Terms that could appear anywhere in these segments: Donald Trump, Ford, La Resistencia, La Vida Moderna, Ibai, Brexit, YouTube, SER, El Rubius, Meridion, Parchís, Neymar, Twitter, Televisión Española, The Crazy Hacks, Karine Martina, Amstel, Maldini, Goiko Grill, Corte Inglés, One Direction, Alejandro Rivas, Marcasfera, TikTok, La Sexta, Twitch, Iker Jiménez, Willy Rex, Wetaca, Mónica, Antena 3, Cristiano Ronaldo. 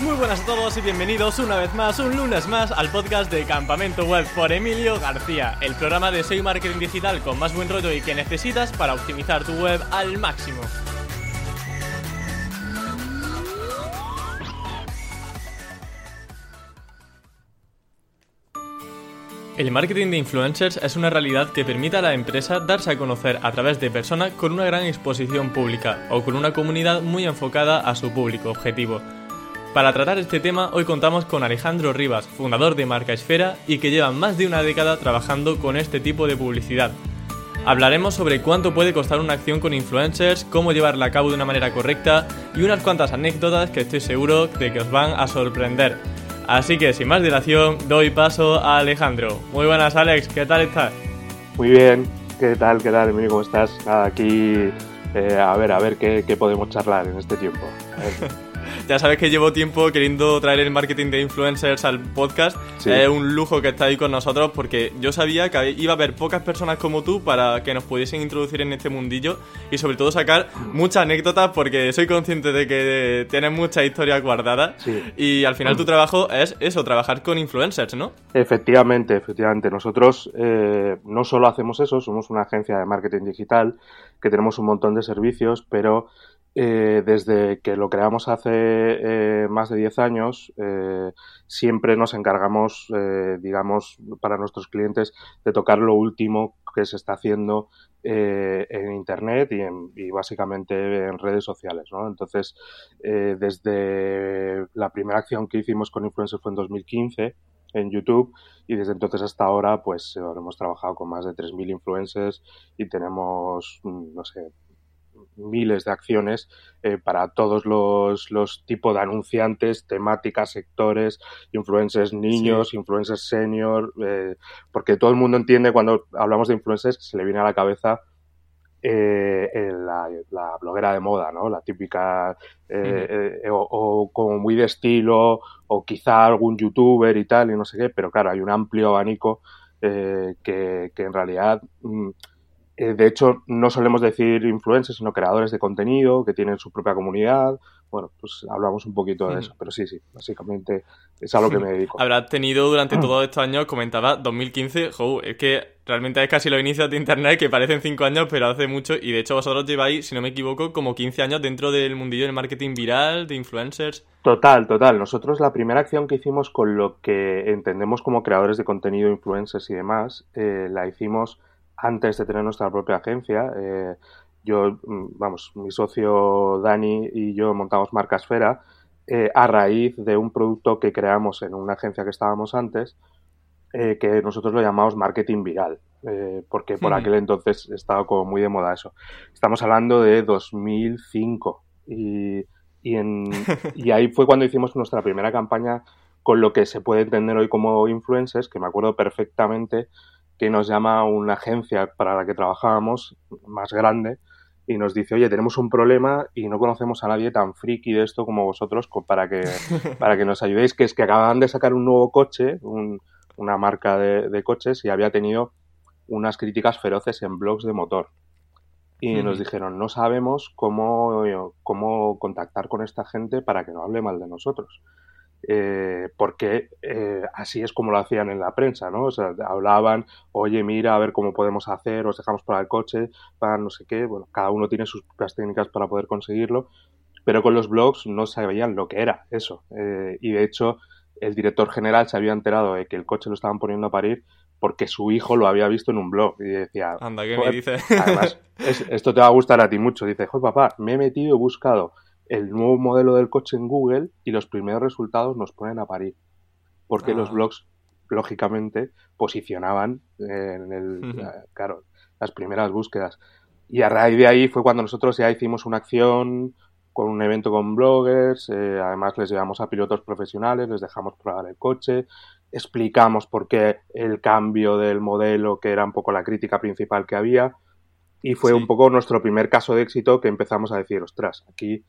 Muy buenas a todos y bienvenidos una vez más, un lunes más, al podcast de Campamento Web por Emilio García, el programa de SEO y marketing digital con más buen rollo y que necesitas para optimizar tu web al máximo. El marketing de influencers es una realidad que permite a la empresa darse a conocer a través de personas con una gran exposición pública o con una comunidad muy enfocada a su público objetivo. Para tratar este tema, hoy contamos con Alejandro Rivas, fundador de Marcasfera y que lleva más de una década trabajando con este tipo de publicidad. Hablaremos sobre cuánto puede costar una acción con influencers, cómo llevarla a cabo de una manera correcta y unas cuantas anécdotas que estoy seguro de que os van a sorprender. Así que, sin más dilación, doy paso a Alejandro. Muy buenas, Alex, ¿qué tal estás? Muy bien, ¿qué tal, Emilio, cómo estás? Nada, aquí, a ver qué podemos charlar en este tiempo. Ya sabes que llevo tiempo queriendo traer el marketing de influencers al podcast. Sí. Es un lujo que está ahí con nosotros porque yo sabía que iba a haber pocas personas como tú para que nos pudiesen introducir en este mundillo y sobre todo sacar muchas anécdotas porque soy consciente de que tienes muchas historias guardadas. Sí. Y al final tu trabajo es eso, trabajar con influencers, ¿no? Efectivamente. Nosotros no solo hacemos eso, somos una agencia de marketing digital que tenemos un montón de servicios, pero... desde que lo creamos hace más de 10 años, siempre nos encargamos, para nuestros clientes de tocar lo último que se está haciendo en Internet y básicamente en redes sociales, ¿no? Entonces, desde la primera acción que hicimos con influencers fue en 2015 en YouTube y desde entonces hasta ahora, pues hemos trabajado con más de 3.000 influencers y tenemos, no sé, miles de acciones para todos los tipos de anunciantes, temáticas, sectores, influencers niños, sí. Influencers senior, porque todo el mundo entiende cuando hablamos de influencers que se le viene a la cabeza la bloguera de moda, ¿no? La típica o como muy de estilo o quizá algún youtuber y tal y no sé qué, pero claro, hay un amplio abanico que en realidad... de hecho, no solemos decir influencers, sino creadores de contenido que tienen su propia comunidad. Bueno, pues hablamos un poquito de eso, pero sí, básicamente es a lo que me dedico. Habrás tenido durante todos estos años, comentaba, 2015, es que realmente es casi los inicios de Internet, que parecen 5 años, pero hace mucho, y de hecho vosotros lleváis, si no me equivoco, como 15 años dentro del mundillo del marketing viral, de influencers... Total. Nosotros la primera acción que hicimos con lo que entendemos como creadores de contenido, influencers y demás, la hicimos... antes de tener nuestra propia agencia. Mi socio Dani y yo montamos Marcasfera a raíz de un producto que creamos en una agencia que estábamos antes, que nosotros lo llamamos marketing viral, porque por aquel entonces estaba como muy de moda eso. Estamos hablando de 2005 y ahí fue cuando hicimos nuestra primera campaña con lo que se puede entender hoy como influencers, que me acuerdo perfectamente que nos llama una agencia para la que trabajábamos, más grande, y nos dice, oye, tenemos un problema y no conocemos a nadie tan friki de esto como vosotros para que nos ayudéis, que es que acaban de sacar un nuevo coche, una marca de coches, y había tenido unas críticas feroces en blogs de motor. Y nos dijeron, no sabemos cómo contactar con esta gente para que no hable mal de nosotros. Porque así es como lo hacían en la prensa, ¿no? O sea, hablaban, oye, mira, a ver cómo podemos hacer, os dejamos para el coche, para no sé qué. Bueno, cada uno tiene sus propias técnicas para poder conseguirlo, pero con los blogs no sabían lo que era eso. Y de hecho, el director general se había enterado de que el coche lo estaban poniendo a parir porque su hijo lo había visto en un blog y decía... Anda, ¿qué me dices? Además, esto te va a gustar a ti mucho. Dice, joder, papá, me he metido y buscado el nuevo modelo del coche en Google y los primeros resultados nos ponen a parir. Porque los blogs, lógicamente, posicionaban en las primeras búsquedas. Y a raíz de ahí fue cuando nosotros ya hicimos una acción con un evento con bloggers, además les llevamos a pilotos profesionales, les dejamos probar el coche, explicamos por qué el cambio del modelo, que era un poco la crítica principal que había, y fue un poco nuestro primer caso de éxito que empezamos a decir, ostras, aquí...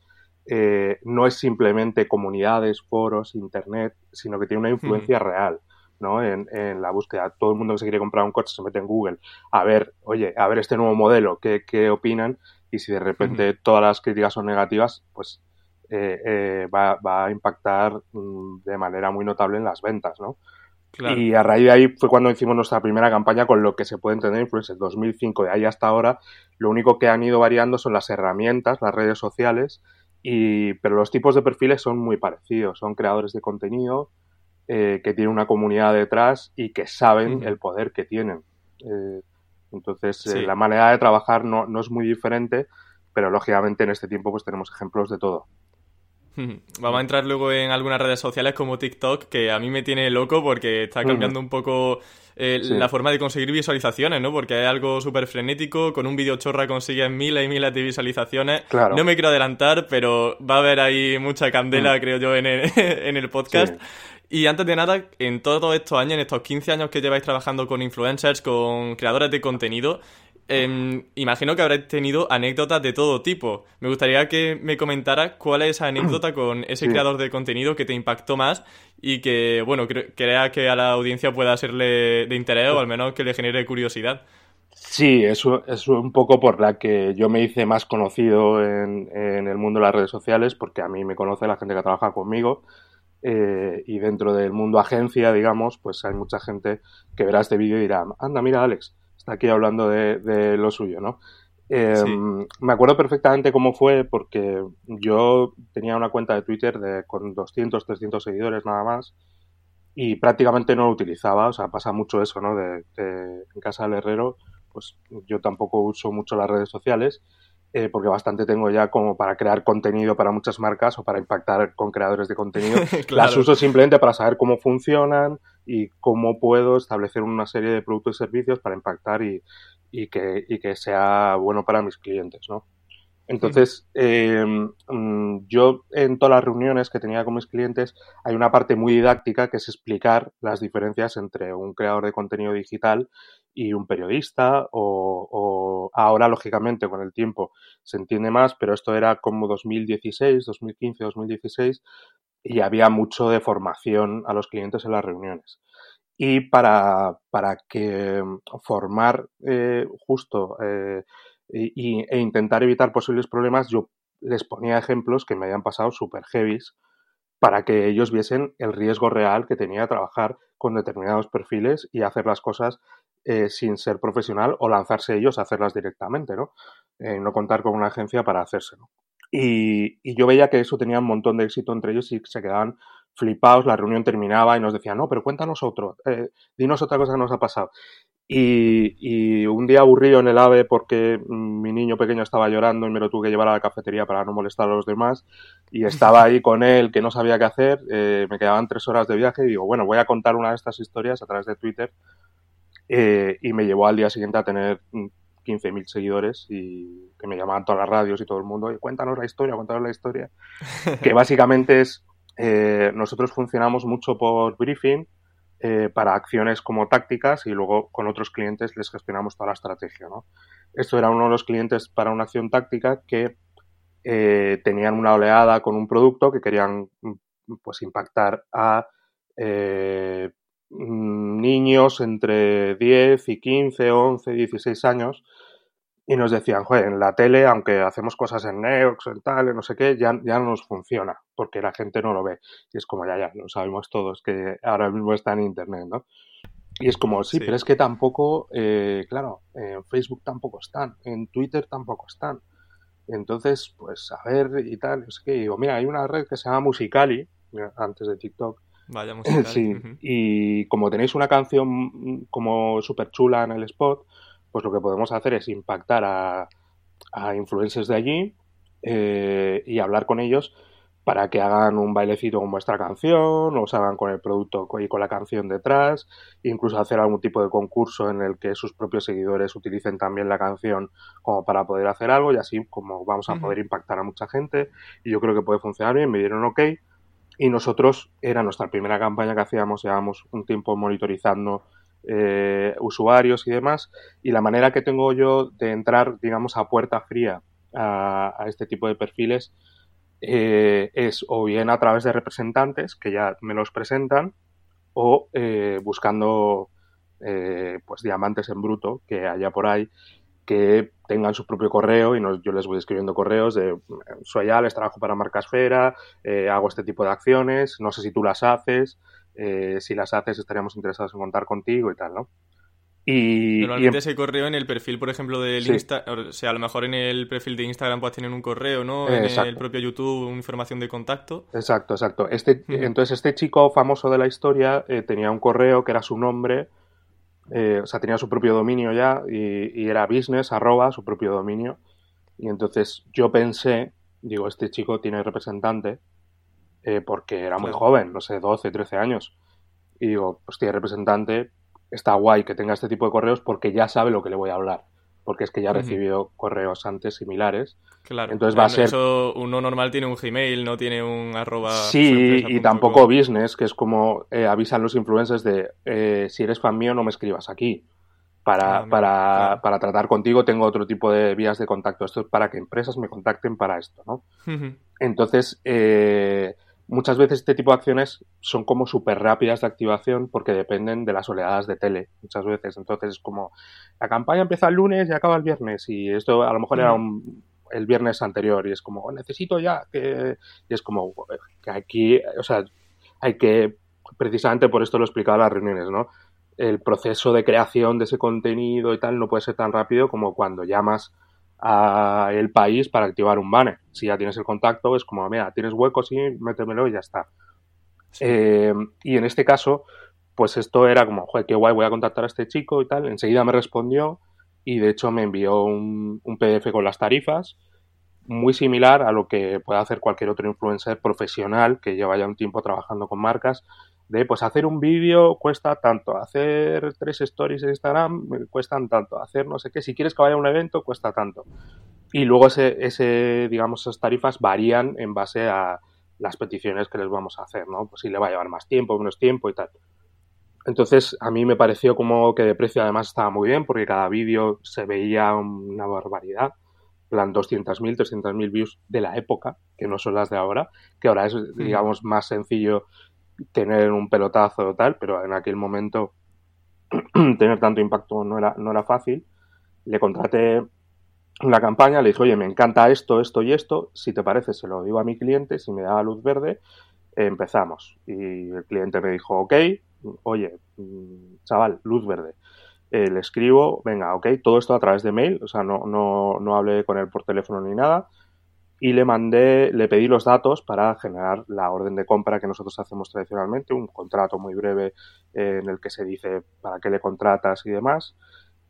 no es simplemente comunidades, foros, internet, sino que tiene una influencia real, ¿no? En la búsqueda. Todo el mundo que se quiere comprar un coche se mete en Google a ver este nuevo modelo, ¿qué opinan? Y si de repente todas las críticas son negativas, pues va a impactar de manera muy notable en las ventas, ¿no? Claro. Y a raíz de ahí fue cuando hicimos nuestra primera campaña con lo que se puede entender influencer, 2005. De ahí hasta ahora, lo único que han ido variando son las herramientas, las redes sociales, pero los tipos de perfiles son muy parecidos. Son creadores de contenido que tienen una comunidad detrás y que saben el poder que tienen. Entonces, la manera de trabajar no es muy diferente, pero lógicamente en este tiempo pues tenemos ejemplos de todo. Vamos a entrar luego en algunas redes sociales como TikTok, que a mí me tiene loco porque está cambiando un poco la forma de conseguir visualizaciones, ¿no? Porque es algo súper frenético, con un vídeo chorra consigues miles y miles de visualizaciones. Claro. No me quiero adelantar, pero va a haber ahí mucha candela, creo yo, en el podcast. Sí. Y antes de nada, en todos estos años, en estos 15 años que lleváis trabajando con influencers, con creadores de contenido, imagino que habréis tenido anécdotas de todo tipo. Me gustaría que me comentaras cuál es esa anécdota con ese creador de contenido que te impactó más y que, bueno, crea que a la audiencia pueda serle de interés o al menos que le genere curiosidad. Sí, eso es un poco por la que yo me hice más conocido en el mundo de las redes sociales, porque a mí me conoce la gente que trabaja conmigo. Y dentro del mundo agencia, digamos, pues hay mucha gente que verá este vídeo y dirá, anda, mira, Alex está aquí hablando de lo suyo, ¿no? Me acuerdo perfectamente cómo fue, porque yo tenía una cuenta de Twitter con 200, 300 seguidores nada más, y prácticamente no lo utilizaba. O sea, pasa mucho eso, ¿no? En casa del herrero, pues yo tampoco uso mucho las redes sociales, porque bastante tengo ya como para crear contenido para muchas marcas o para impactar con creadores de contenido. Claro. Las uso simplemente para saber cómo funcionan y cómo puedo establecer una serie de productos y servicios para impactar y que sea bueno para mis clientes, ¿no? Entonces, yo en todas las reuniones que tenía con mis clientes hay una parte muy didáctica que es explicar las diferencias entre un creador de contenido digital y un periodista o ahora, lógicamente, con el tiempo se entiende más, pero esto era como 2016, 2015, 2016 y había mucho de formación a los clientes en las reuniones. Y para que formar e intentar evitar posibles problemas, yo les ponía ejemplos que me habían pasado súper heavies para que ellos viesen el riesgo real que tenía trabajar con determinados perfiles y hacer las cosas sin ser profesional o lanzarse ellos a hacerlas directamente, ¿no? No contar con una agencia para hacérselo. Y yo veía que eso tenía un montón de éxito entre ellos y se quedaban flipados, la reunión terminaba y nos decían, no, pero cuéntanos otro, dinos otra cosa que nos ha pasado. Y un día aburrido en el AVE porque mi niño pequeño estaba llorando y me lo tuve que llevar a la cafetería para no molestar a los demás y estaba ahí con él que no sabía qué hacer, me quedaban 3 horas de viaje y digo, bueno, voy a contar una de estas historias a través de Twitter y me llevó al día siguiente a tener 15.000 seguidores y que me llamaban todas las radios y todo el mundo y cuéntanos la historia, que básicamente es, nosotros funcionamos mucho por briefing, para acciones como tácticas y luego con otros clientes les gestionamos toda la estrategia, ¿no? Esto era uno de los clientes para una acción táctica que tenían una oleada con un producto que querían pues impactar a niños entre 10 y 15, 11, 16 años y nos decían, joder, en la tele, aunque hacemos cosas en NeoX, en tal, en no sé qué, ya no nos funciona, porque la gente no lo ve. Y es como, ya, lo sabemos todos, que ahora mismo está en Internet, ¿no? Y es como, sí, pero es que tampoco, claro, en Facebook tampoco están, en Twitter tampoco están. Entonces, pues, a ver, y tal, no sé qué. Y digo, mira, hay una red que se llama Musical.ly, antes de TikTok. Vaya, Musical.ly. Sí, y como tenéis una canción como súper chula en el spot, pues lo que podemos hacer es impactar a influencers de allí y hablar con ellos para que hagan un bailecito con vuestra canción o salgan con el producto y con la canción detrás, incluso hacer algún tipo de concurso en el que sus propios seguidores utilicen también la canción como para poder hacer algo y así como vamos a poder impactar a mucha gente y yo creo que puede funcionar bien, me dieron ok y nosotros, era nuestra primera campaña que hacíamos, llevábamos un tiempo monitorizando usuarios y demás, y la manera que tengo yo de entrar, digamos, a puerta fría a este tipo de perfiles es o bien a través de representantes que ya me los presentan o buscando pues diamantes en bruto que haya por ahí que tengan su propio correo y yo les voy escribiendo correos de soy Alex, trabajo para Marcasfera, hago este tipo de acciones, no sé si tú las haces, si las haces estaríamos interesados en contar contigo y tal, ¿no? Normalmente ese correo en el perfil, por ejemplo, del Instagram, o sea, a lo mejor en el perfil de Instagram pues tienen un correo, ¿no? Exacto. En el propio YouTube, una información de contacto. Exacto, exacto. Entonces este chico famoso de la historia tenía un correo que era su nombre, o sea, tenía su propio dominio ya y era business, @ su propio dominio. Y entonces yo pensé, digo, este chico tiene representante porque era muy joven, no sé, 12, 13 años. Y digo, hostia, representante... Está guay que tenga este tipo de correos porque ya sabe lo que le voy a hablar. Porque es que ya ha recibido correos antes similares. Claro. Entonces va a ser... Eso uno normal tiene un Gmail, no tiene un @ Sí, y tampoco business, que es como avisan los influencers de si eres fan mío no me escribas aquí. Para tratar contigo tengo otro tipo de vías de contacto. Esto es para que empresas me contacten para esto, ¿no? Entonces... muchas veces este tipo de acciones son como súper rápidas de activación porque dependen de las oleadas de tele, muchas veces. Entonces es como, la campaña empieza el lunes y acaba el viernes. Y esto a lo mejor era el viernes anterior y es como, necesito ya. Y es como, que aquí, o sea, hay que, precisamente por esto lo he explicado en las reuniones, ¿no? El proceso de creación de ese contenido y tal no puede ser tan rápido como cuando llamas a el país para activar un banner. Si ya tienes el contacto, es como, mira, tienes hueco, sí, métemelo y ya está. Sí. Y en este caso, pues esto era como, joder, qué guay, voy a contactar a este chico y tal. Enseguida me respondió y de hecho me envió un PDF con las tarifas, muy similar a lo que puede hacer cualquier otro influencer profesional que lleva ya un tiempo trabajando con marcas, de pues hacer un vídeo cuesta tanto, hacer 3 stories en Instagram cuestan tanto, hacer no sé qué, si quieres que vaya a un evento cuesta tanto. Y luego digamos, esas tarifas varían en base a las peticiones que les vamos a hacer, ¿no? Pues si le va a llevar más tiempo, menos tiempo y tal. Entonces, a mí me pareció como que de precio además estaba muy bien, porque cada vídeo se veía una barbaridad, plan 200.000, 300.000 views de la época, que no son las de ahora, que ahora es, digamos, más sencillo tener un pelotazo o tal, pero en aquel momento tener tanto impacto no era fácil. Le contraté una campaña, le dije, oye, me encanta esto, esto y esto, si te parece se lo digo a mi cliente, si me da luz verde, empezamos. Y el cliente me dijo, ok, oye, chaval, luz verde. Le escribo, venga, ok, todo esto a través de mail, o sea, no hablé con él por teléfono ni nada. Y le pedí los datos para generar la orden de compra que nosotros hacemos tradicionalmente, un contrato muy breve en el que se dice para qué le contratas y demás.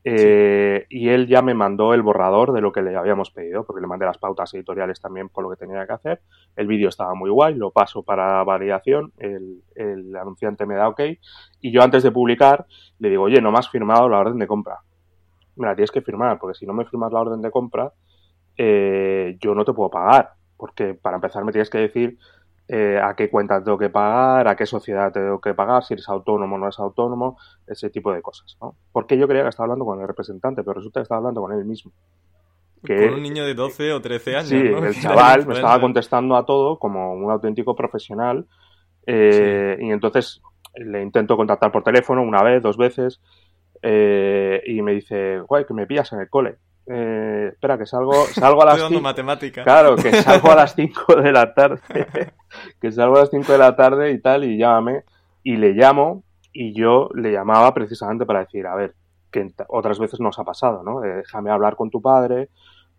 Y él ya me mandó el borrador de lo que le habíamos pedido, porque le mandé las pautas editoriales también por lo que tenía que hacer. El vídeo estaba muy guay, lo paso para validación, el anunciante me da ok. Y yo antes de publicar le digo, oye, no me has firmado la orden de compra. Me la tienes que firmar, porque si no me firmas la orden de compra... yo no te puedo pagar, porque para empezar me tienes que decir a qué cuenta tengo que pagar, a qué sociedad tengo que pagar, si eres autónomo o no eres autónomo, ese tipo de cosas, ¿no? Porque yo creía que estaba hablando con el representante, pero resulta que estaba hablando con él mismo. Con un niño de 12 o 13 años, sí, ¿no? El chaval me estaba contestando a todo como un auténtico profesional, y entonces le intento contactar por teléfono una vez, 2 veces, y me dice, guay, que me pillas en el cole. Espera, que salgo a las 5. Claro, que salgo a las 5 de la tarde. Que salgo a las 5 de la tarde y tal, y llámame. Y le llamo, y yo le llamaba precisamente para decir, a ver, que otras veces nos ha pasado, ¿no? Déjame hablar con tu padre,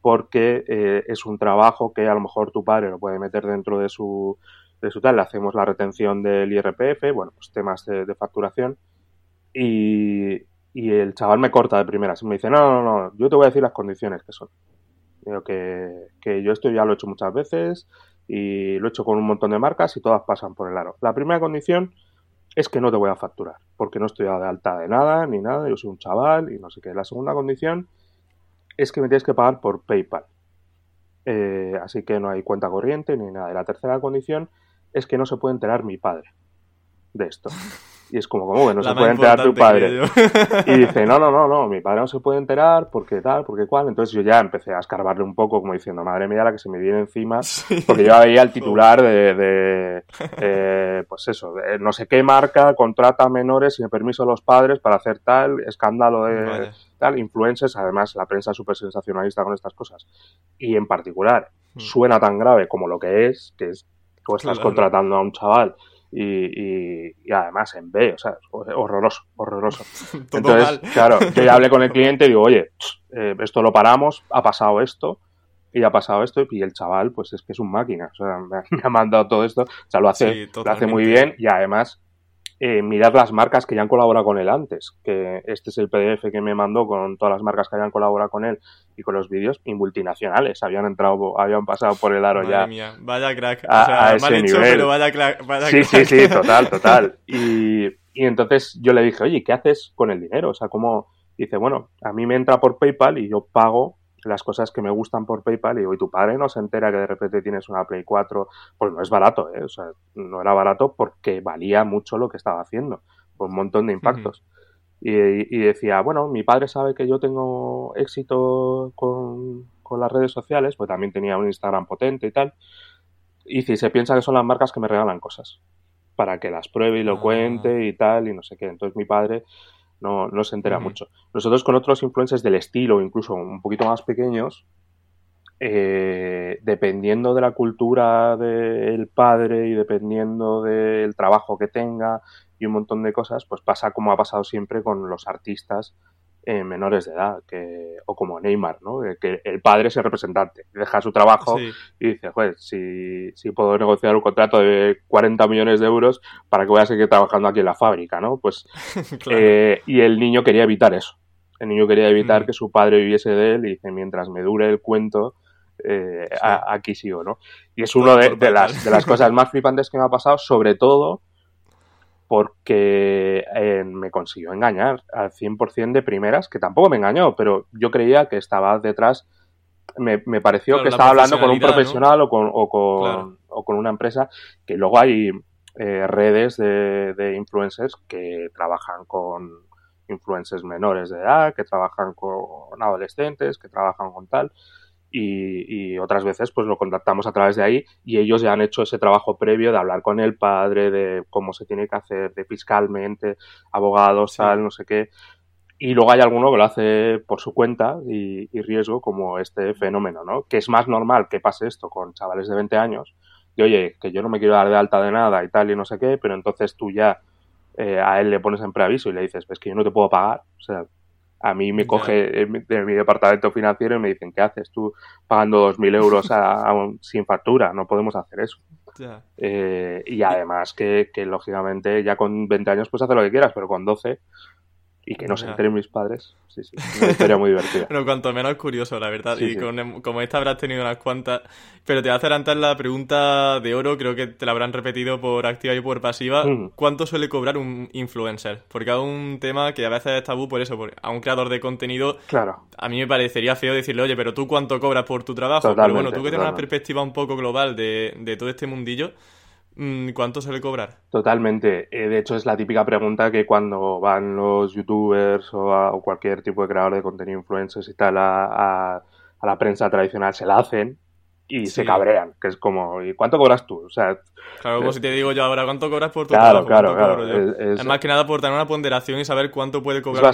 porque es un trabajo que a lo mejor tu padre lo puede meter dentro de su tal. Le hacemos la retención del IRPF, bueno, pues temas de facturación. Y el chaval me corta de primeras y me dice, no, yo te voy a decir las condiciones que son. Digo que yo esto ya lo he hecho muchas veces y lo he hecho con un montón de marcas y todas pasan por el aro. La primera condición es que no te voy a facturar, porque no estoy de alta de nada, ni nada, yo soy un chaval y no sé qué. La segunda condición es que me tienes que pagar por PayPal. Así que no hay cuenta corriente ni nada. Y la tercera condición es que no se puede enterar mi padre de esto. Y es como, ¿cómo que no se puede enterar tu padre? Y dice, no, mi padre no se puede enterar, porque tal, porque cual. Entonces yo ya empecé a escarbarle un poco, como diciendo, madre mía, la que se me viene encima. Sí. Porque yo veía el titular de pues pues eso, no sé qué marca contrata a menores sin el permiso de los padres para hacer tal escándalo de tal, influencers, además la prensa es súper sensacionalista con estas cosas. Y en particular, suena tan grave como lo que es tú estás contratando a un chaval y además en B, o sea, horroroso, horroroso. Entonces, claro, yo ya hablé con el cliente y digo, oye, esto lo paramos, ha pasado esto. Y ha pasado esto, y el chaval, pues es que es un máquina. O sea, me ha mandado todo esto. O sea, lo hace muy bien. Y además, mirad las marcas que ya han colaborado con él antes. Que este es el PDF que me mandó con todas las marcas que habían colaborado con él y con los vídeos. Y multinacionales habían entrado, habían pasado por el aro. Madre ya. Mía, vaya crack. O sea, a mal hecho, nivel. Pero vaya crack. Vaya sí, crack. Sí, sí, total, total. Y entonces yo le dije, oye, ¿qué haces con el dinero? O sea, ¿cómo? Y dice, bueno, a mí me entra por PayPal y yo pago las cosas que me gustan por PayPal, y digo, y tu padre no se entera que de repente tienes una Play 4, pues no es barato, ¿eh? O sea, no era barato porque valía mucho lo que estaba haciendo, por un montón de impactos. Y decía, bueno, mi padre sabe que yo tengo éxito con las redes sociales, pues también tenía un Instagram potente y tal, y si se piensa que son las marcas que me regalan cosas, para que las pruebe y lo cuente y tal, y no sé qué. Entonces mi padre no se entera mucho. Nosotros con otros influencers del estilo, incluso un poquito más pequeños, dependiendo de la cultura del padre y dependiendo del trabajo que tenga y un montón de cosas, pues pasa como ha pasado siempre con los artistas menores de edad, o como Neymar, ¿no? Que el padre es el representante, deja su trabajo y dice, joder, si puedo negociar un contrato de 40 millones de euros, ¿para qué voy a seguir trabajando aquí en la fábrica, no? Pues claro. Y el niño quería evitar eso. El niño quería evitar que su padre viviese de él, y dice, mientras me dure el cuento, aquí sigo, ¿no? Y es uno de las cosas más flipantes que me ha pasado, sobre todo porque me consiguió engañar al 100% de primeras, que tampoco me engañó, pero yo creía que estaba detrás, me pareció que estaba hablando con un profesional, ¿no? O con una empresa, que luego hay redes de influencers que trabajan con influencers menores de edad, que trabajan con adolescentes, que trabajan con tal, y otras veces pues lo contactamos a través de ahí, y ellos ya han hecho ese trabajo previo de hablar con el padre, de cómo se tiene que hacer, de fiscalmente, abogados, tal, no sé qué. Y luego hay alguno que lo hace por su cuenta y riesgo, como este fenómeno, ¿no? Que es más normal que pase esto con chavales de 20 años, de oye, que yo no me quiero dar de alta de nada y tal y no sé qué, pero entonces tú ya a él le pones en preaviso y le dices, pues que yo no te puedo pagar, o sea, a mí me coge de mi departamento financiero y me dicen, ¿qué haces tú pagando 2.000 euros sin factura? No podemos hacer eso. Y además que lógicamente ya con 20 años pues hace lo que quieras, pero con 12 y que no se enteren mis padres, sí, una historia muy divertida. Bueno, cuanto menos curioso, la verdad. Sí, y como esta habrás tenido unas cuantas. Pero te voy a hacer antes la pregunta de oro, creo que te la habrán repetido por activa y por pasiva. ¿Cuánto suele cobrar un influencer? Porque es un tema que a veces es tabú por eso, porque a un creador de contenido, claro, a mí me parecería feo decirle, oye, pero tú ¿cuánto cobras por tu trabajo? Totalmente, pero bueno, tú que tienes una perspectiva un poco global de todo este mundillo, ¿cuánto suele cobrar? Totalmente. De hecho, es la típica pregunta que cuando van los youtubers o cualquier tipo de creador de contenido, influencers y tal, a la prensa tradicional se la hacen y se cabrean. Que es como, ¿y cuánto cobras tú? O sea, claro, como si te digo yo ahora, ¿cuánto cobras por tu trabajo? Claro. Cobro yo? Es más que nada por tener una ponderación y saber cuánto puede cobrar.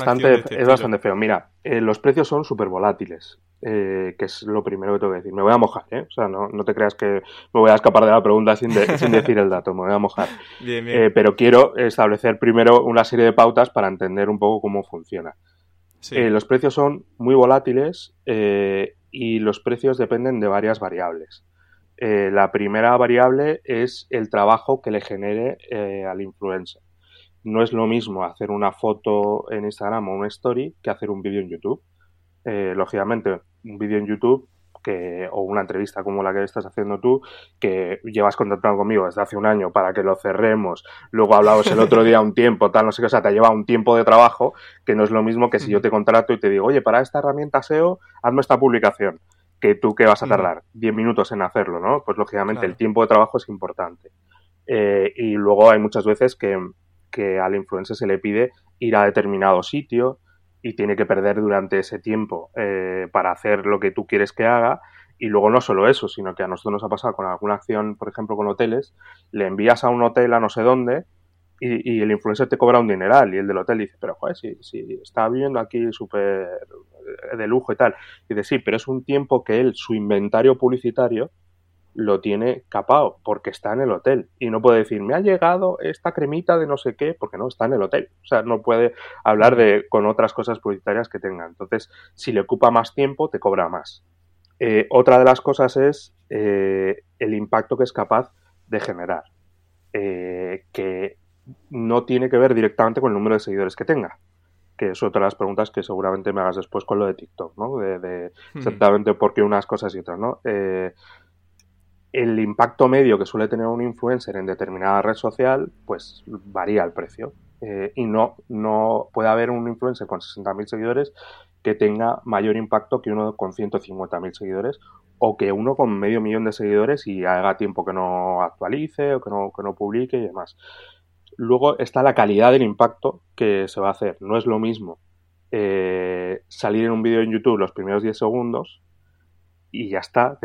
Es bastante feo. Mira, los precios son súper volátiles. Que es lo primero que tengo que decir. Me voy a mojar, ¿eh? O sea, no te creas que me voy a escapar de la pregunta sin decir el dato. Me voy a mojar. Bien. Pero quiero establecer primero una serie de pautas para entender un poco cómo funciona. Los precios son muy volátiles y los precios dependen de varias variables. La primera variable es el trabajo que le genere al influencer. No es lo mismo hacer una foto en Instagram o una story que hacer un vídeo en YouTube. Lógicamente, un vídeo en YouTube o una entrevista como la que estás haciendo tú, que llevas contactando conmigo desde hace un año para que lo cerremos, luego hablamos el otro día un tiempo, tal, no sé qué, o sea, te lleva un tiempo de trabajo que no es lo mismo que si yo te contrato y te digo, oye, para esta herramienta SEO, hazme esta publicación, que tú ¿qué vas a tardar? 10 minutos en hacerlo, ¿no? Pues lógicamente el tiempo de trabajo es importante. Y luego hay muchas veces que al influencer se le pide ir a determinado sitio, y tiene que perder durante ese tiempo para hacer lo que tú quieres que haga, Y luego no solo eso, sino que a nosotros nos ha pasado con alguna acción, por ejemplo, con hoteles, le envías a un hotel a no sé dónde y el influencer te cobra un dineral y el del hotel dice, pero joder, si está viviendo aquí súper de lujo y tal. Y dice, sí, pero es un tiempo que él, su inventario publicitario, lo tiene capado porque está en el hotel y no puede decir, me ha llegado esta cremita de no sé qué, porque no, está en el hotel. O sea, no puede hablar con otras cosas publicitarias que tenga. Entonces, si le ocupa más tiempo, te cobra más. Otra de las cosas es el impacto que es capaz de generar, que no tiene que ver directamente con el número de seguidores que tenga, que es otra de las preguntas que seguramente me hagas después con lo de TikTok, ¿no? Exactamente por qué unas cosas y otras, ¿no? El impacto medio que suele tener un influencer en determinada red social, pues varía el precio. Y no puede haber un influencer con 60.000 seguidores que tenga mayor impacto que uno con 150.000 seguidores o que uno con 500.000 de seguidores y haga tiempo que no actualice o que no publique y demás. Luego está la calidad del impacto que se va a hacer. No es lo mismo salir en un vídeo en YouTube los primeros 10 segundos y ya está.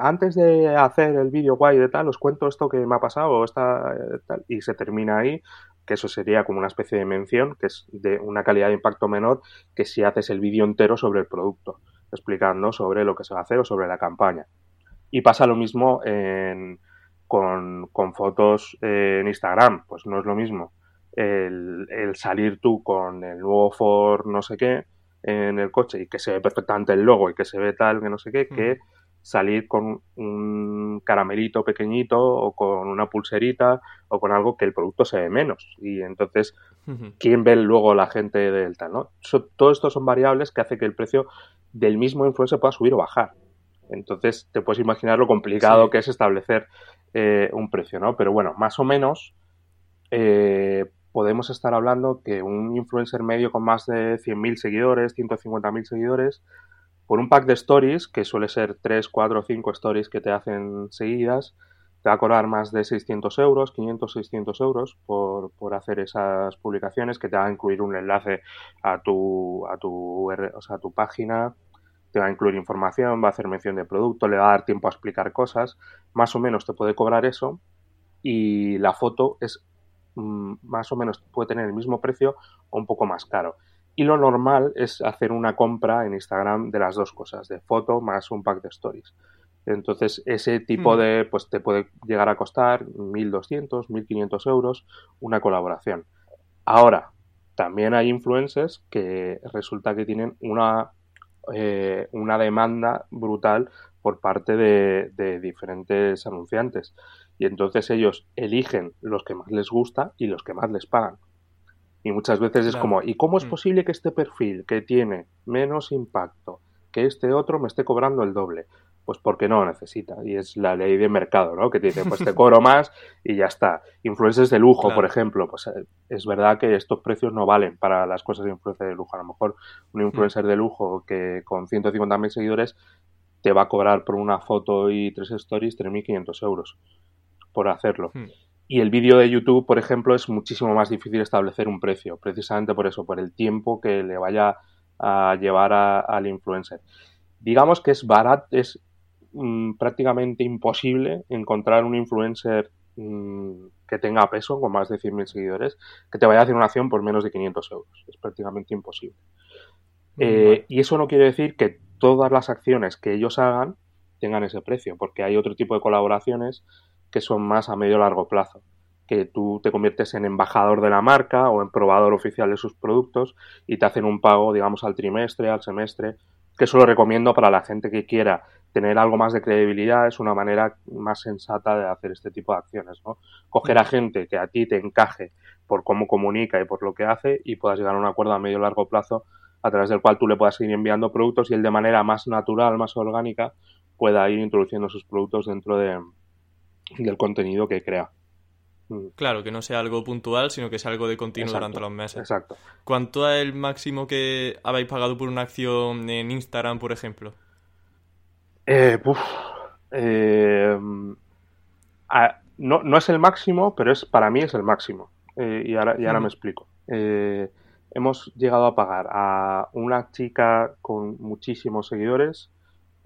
Antes de hacer el vídeo guay de tal, os cuento esto que me ha pasado o tal, y se termina ahí, que eso sería como una especie de mención, que es de una calidad de impacto menor que si haces el vídeo entero sobre el producto, explicando sobre lo que se va a hacer o sobre la campaña. Y pasa lo mismo con fotos en Instagram, pues no es lo mismo el salir tú con el nuevo Ford no sé qué en el coche y que se ve perfectamente el logo y que se ve tal que no sé qué, que salir con un caramelito pequeñito o con una pulserita o con algo que el producto se ve menos. Y entonces, ¿quién ve luego la gente del tal, no? Todo esto son variables que hace que el precio del mismo influencer pueda subir o bajar. Entonces, te puedes imaginar lo complicado que es establecer un precio, ¿no? Pero bueno, más o menos podemos estar hablando que un influencer medio con más de 100.000 seguidores, 150.000 seguidores, por un pack de stories, que suele ser 3, 4, 5 stories que te hacen seguidas, te va a cobrar más de 600 euros, 500, 600 euros por hacer esas publicaciones, que te va a incluir un enlace a tu página, te va a incluir información, va a hacer mención de producto, le va a dar tiempo a explicar cosas, más o menos te puede cobrar eso, y la foto es más o menos puede tener el mismo precio o un poco más caro. Y lo normal es hacer una compra en Instagram de las dos cosas, de foto más un pack de stories. Entonces, ese tipo de, pues te puede llegar a costar 1.200, 1.500 euros una colaboración. Ahora, también hay influencers que resulta que tienen una demanda brutal por parte de diferentes anunciantes. Y entonces ellos eligen los que más les gusta y los que más les pagan. Y muchas veces es como, ¿y cómo es posible que este perfil que tiene menos impacto que este otro me esté cobrando el doble? Pues porque no lo necesita. Y es la ley de mercado, ¿no? Que te dice, pues te cobro más y ya está. Influencers de lujo, por ejemplo. Pues es verdad que estos precios no valen para las cosas de influencer de lujo. A lo mejor un influencer de lujo que con 150.000 seguidores te va a cobrar por una foto y 3 stories 3.500 euros por hacerlo. Y el vídeo de YouTube, por ejemplo, es muchísimo más difícil establecer un precio, precisamente por eso, por el tiempo que le vaya a llevar al influencer. Digamos que es barato, es prácticamente imposible encontrar un influencer que tenga peso, con más de 100.000 seguidores, que te vaya a hacer una acción por menos de 500 euros. Es prácticamente imposible. Y eso no quiere decir que todas las acciones que ellos hagan tengan ese precio, porque hay otro tipo de colaboraciones que son más a medio largo plazo, que tú te conviertes en embajador de la marca o en probador oficial de sus productos y te hacen un pago, digamos, al trimestre, al semestre, que eso lo recomiendo para la gente que quiera tener algo más de credibilidad. Es una manera más sensata de hacer este tipo de acciones, ¿no? Coger a gente que a ti te encaje por cómo comunica y por lo que hace y puedas llegar a un acuerdo a medio largo plazo a través del cual tú le puedas ir enviando productos y él de manera más natural, más orgánica, pueda ir introduciendo sus productos dentro del contenido que crea. Claro, que no sea algo puntual, sino que sea algo de continuo durante los meses. Exacto. ¿Cuánto es el máximo que habéis pagado por una acción en Instagram, por ejemplo? No es el máximo, pero para mí es el máximo. Y ahora me explico. Hemos llegado a pagar a una chica con muchísimos seguidores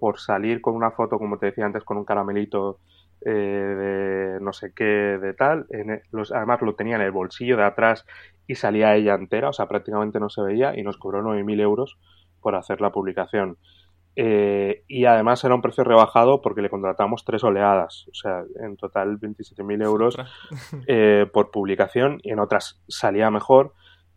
por salir con una foto, como te decía antes, con un caramelito de no sé qué, de tal. Además lo tenía en el bolsillo de atrás y salía ella entera, o sea, prácticamente no se veía, y nos cobró 9.000 euros por hacer la publicación. Y además era un precio rebajado porque le contratamos 3 oleadas, o sea, en total 27.000 euros por publicación, y en otras salía mejor,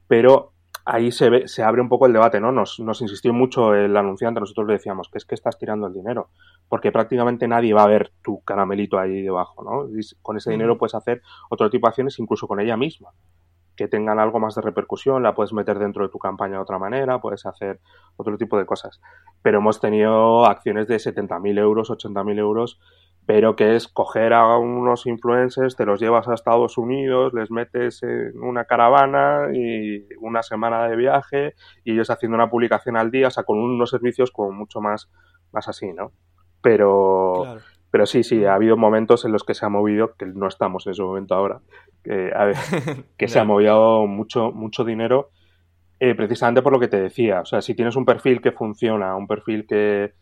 pero ahí se abre un poco el debate, ¿no? Nos insistió mucho el anunciante, nosotros le decíamos que es que estás tirando el dinero, porque prácticamente nadie va a ver tu caramelito ahí debajo, ¿no? Y con ese dinero puedes hacer otro tipo de acciones, incluso con ella misma, que tengan algo más de repercusión, la puedes meter dentro de tu campaña de otra manera, puedes hacer otro tipo de cosas. Pero hemos tenido acciones de 70.000 euros, 80.000 euros, pero que es coger a unos influencers, te los llevas a Estados Unidos, les metes en una caravana y una semana de viaje, y ellos haciendo una publicación al día, o sea, con unos servicios como mucho más así, ¿no? Pero... Claro. Pero sí, ha habido momentos en los que se ha movido, que no estamos en ese momento ahora, que se ha movido mucho dinero, precisamente por lo que te decía. O sea, si tienes un perfil que funciona, un perfil que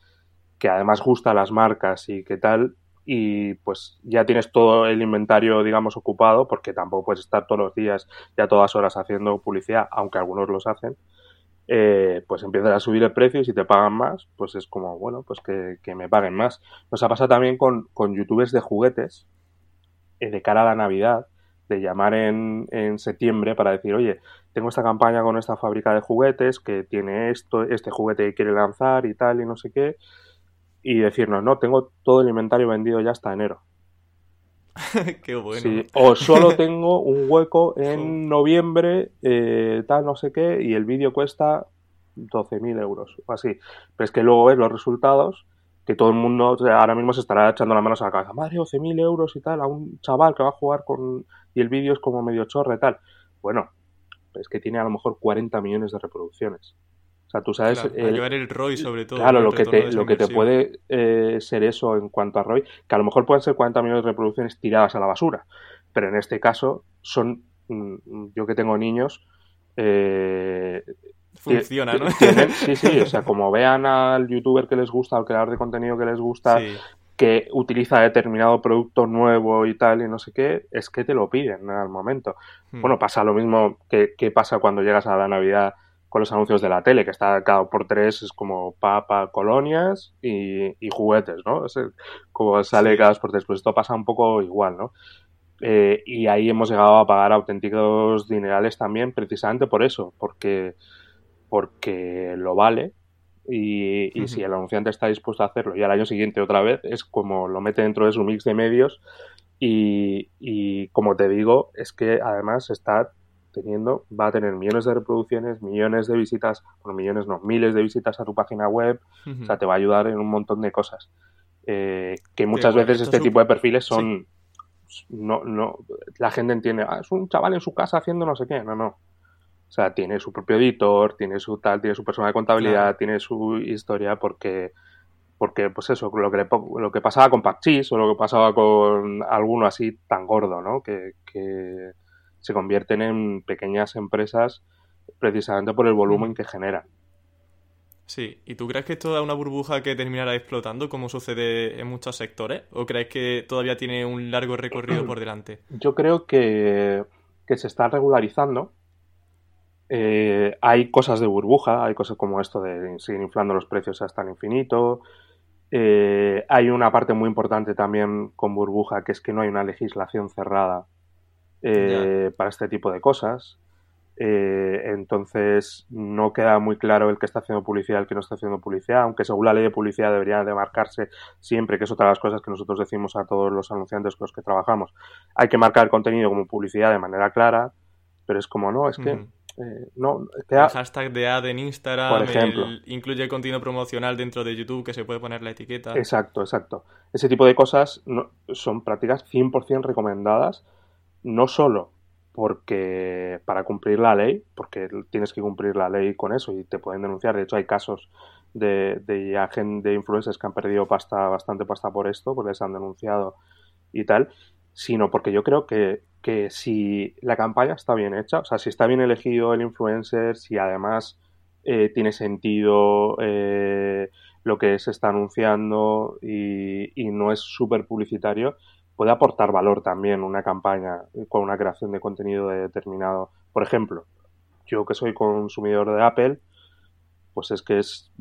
además gusta a las marcas y qué tal, y pues ya tienes todo el inventario, digamos, ocupado, porque tampoco puedes estar todos los días y a todas horas haciendo publicidad, aunque algunos los hacen. Pues empiezas a subir el precio, y si te pagan más, pues es como, bueno, pues que me paguen más. Nos ha pasado también con youtubers de juguetes, de cara a la Navidad, de llamar en septiembre para decir, oye, tengo esta campaña con esta fábrica de juguetes que tiene este juguete que quiere lanzar y tal y no sé qué, y decirnos, no, tengo todo el inventario vendido ya hasta enero. Qué bueno. Sí. O solo tengo un hueco en noviembre, tal, no sé qué, y el vídeo cuesta 12.000 euros o así. Pero es que luego ves los resultados, que todo el mundo ahora mismo se estará echando las manos a la cabeza. Madre, 12.000 euros y tal, a un chaval que va a jugar con... y el vídeo es como medio chorre, tal. Bueno, es que tiene a lo mejor 40 millones de reproducciones. O sea, tú sabes... Claro, llevar el ROI sobre todo. Claro, lo que te puede ser eso en cuanto a ROI, que a lo mejor pueden ser 40 millones de reproducciones tiradas a la basura, pero en este caso son... Yo que tengo niños... Funciona, ¿no? Sí, o sea, como vean al youtuber que les gusta, al creador de contenido que les gusta, sí, que utiliza determinado producto nuevo y tal y no sé qué, es que te lo piden al momento. Bueno, pasa lo mismo que pasa cuando llegas a la Navidad con los anuncios de la tele, que está cada por 3, es como papa, colonias y juguetes, ¿no? O sea, como sale cada 2 por 3, pues esto pasa un poco igual, ¿no? Y ahí hemos llegado a pagar auténticos dinerales también, precisamente por eso, porque lo vale, y si el anunciante está dispuesto a hacerlo y al año siguiente otra vez, es como lo mete dentro de su mix de medios, y como te digo, es que además va a tener millones de reproducciones, millones de visitas, bueno, millones no, miles de visitas a tu página web, o sea, te va a ayudar en un montón de cosas. Que muchas veces este tipo de perfiles son... Sí. No, la gente entiende, es un chaval en su casa haciendo no sé qué, no. O sea, tiene su propio editor, tiene su tal, tiene su persona de contabilidad, tiene su historia, porque pues eso, lo que pasaba con Parchís o lo que pasaba con alguno así tan gordo, ¿no? Que se convierten en pequeñas empresas precisamente por el volumen que generan. Sí, ¿y tú crees que esto da una burbuja que terminará explotando, como sucede en muchos sectores? ¿O crees que todavía tiene un largo recorrido por delante? Yo creo que se está regularizando. Hay cosas de burbuja, hay cosas como esto de seguir inflando los precios hasta el infinito. Hay una parte muy importante también con burbuja, que es que no hay una legislación cerrada para este tipo de cosas. Entonces no queda muy claro el que está haciendo publicidad, el que no está haciendo publicidad, aunque según la ley de publicidad debería de marcarse siempre, que es otra de las cosas que nosotros decimos a todos los anunciantes con los que trabajamos, hay que marcar el contenido como publicidad de manera clara, pero es como no, es que no, queda... El hashtag de ad en Instagram, por ejemplo, incluye contenido promocional dentro de YouTube que se puede poner la etiqueta. Exacto, ese tipo de cosas son prácticas 100% recomendadas, no solo porque para cumplir la ley, porque tienes que cumplir la ley con eso y te pueden denunciar. De hecho, hay casos de influencers que han perdido bastante pasta por esto, porque les han denunciado y tal, sino porque yo creo que si la campaña está bien hecha, o sea, si está bien elegido el influencer, si además tiene sentido lo que se está anunciando y no es súper publicitario, puede aportar valor también una campaña con una creación de contenido de determinado. Por ejemplo, yo que soy consumidor de Apple, pues es que es,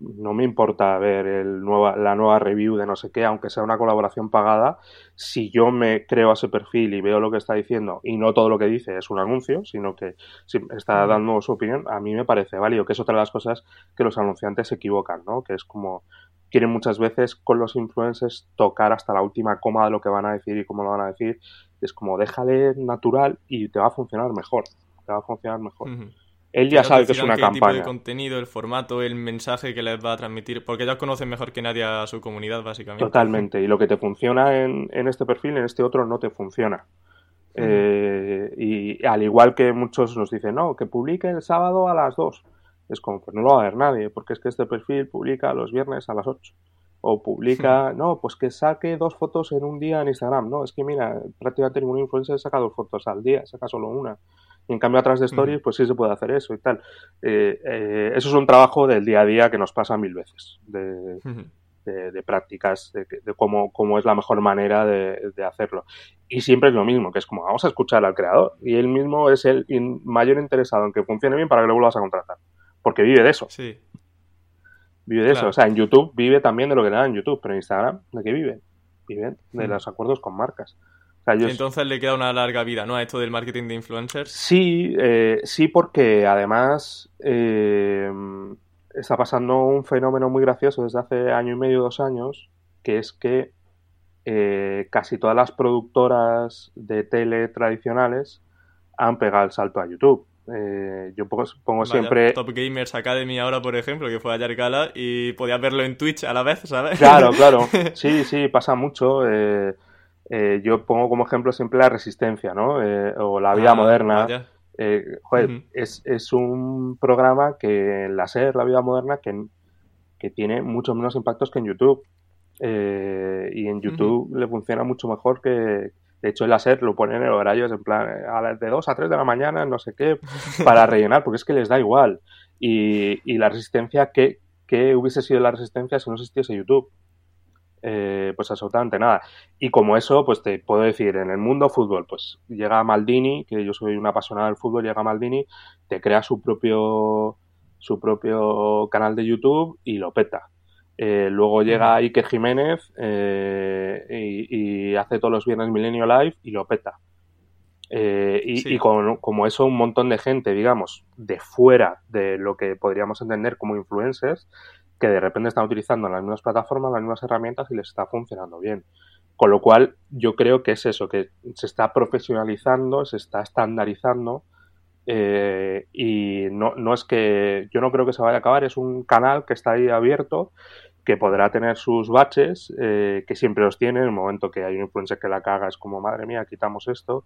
no me importa ver la nueva review de no sé qué, aunque sea una colaboración pagada, si yo me creo a ese perfil y veo lo que está diciendo y no todo lo que dice es un anuncio, sino que si está dando su opinión, a mí me parece válido, que es otra de las cosas que los anunciantes se equivocan, ¿no? Que es como quieren muchas veces con los influencers tocar hasta la última coma de lo que van a decir y cómo lo van a decir. Es como déjale natural y te va a funcionar mejor. Uh-huh. Él ya sabe que es una campaña. El tipo de contenido, el formato, el mensaje que les va a transmitir, porque ya conocen mejor que nadie a su comunidad, básicamente. Totalmente, y lo que te funciona en este perfil, en este otro no te funciona. Uh-huh. Y al igual que muchos nos dicen, no, que publique el sábado a las 2. Es como, pues no lo va a ver nadie, porque es que este perfil publica los viernes a las 8. O publica, no, pues que saque 2 fotos en un día en Instagram. No, es que mira, prácticamente ningún influencer saca 2 fotos al día, saca solo una. Y en cambio, atrás de stories, pues sí se puede hacer eso y tal. Eso es un trabajo del día a día que nos pasa mil veces, de prácticas, de cómo es la mejor manera de hacerlo. Y siempre es lo mismo, que es como, vamos a escuchar al creador. Y él mismo es el mayor interesado en que funcione bien para que lo vuelvas a contratar. Porque vive de eso. Sí. Vive de eso. O sea, en YouTube vive también de lo que le dan en YouTube, pero en Instagram, ¿de qué viven? Viven de los acuerdos con marcas. O sea, entonces le queda una larga vida, ¿no? A esto del marketing de influencers. Sí, sí, porque además está pasando un fenómeno muy gracioso desde hace 1.5 o 2 años, que es que casi todas las productoras de tele tradicionales han pegado el salto a YouTube. Yo pongo siempre Top Gamers Academy ahora, por ejemplo, que fue ayer gala y podías verlo en Twitch a la vez, ¿sabes? Claro, sí, pasa mucho. Yo pongo como ejemplo siempre La Resistencia, ¿no? O La Vida Moderna. Es un programa que en la SER, La Vida Moderna, que tiene muchos menos impactos que en YouTube, y en YouTube le funciona mucho mejor que... De hecho, en la SER lo ponen en horarios en plan a las de 2 a 3 de la mañana, no sé qué, para rellenar, porque es que les da igual. Y La Resistencia, ¿qué hubiese sido La Resistencia si no existiese YouTube? Pues absolutamente nada. Y como eso, pues te puedo decir, en el mundo fútbol, pues llega Maldini, que yo soy una apasionada del fútbol, llega Maldini, te crea su propio canal de YouTube y lo peta. Luego llega Iker Jiménez y hace todos los viernes Milenio Live y lo peta. Y como eso, un montón de gente, digamos, de fuera de lo que podríamos entender como influencers, que de repente están utilizando las mismas plataformas, las mismas herramientas y les está funcionando bien. Con lo cual, yo creo que es eso, que se está profesionalizando, se está estandarizando. Y no es que... Yo no creo que se vaya a acabar, es un canal que está ahí abierto, que podrá tener sus baches, que siempre los tiene. En el momento que hay un influencer que la caga es como, madre mía, quitamos esto.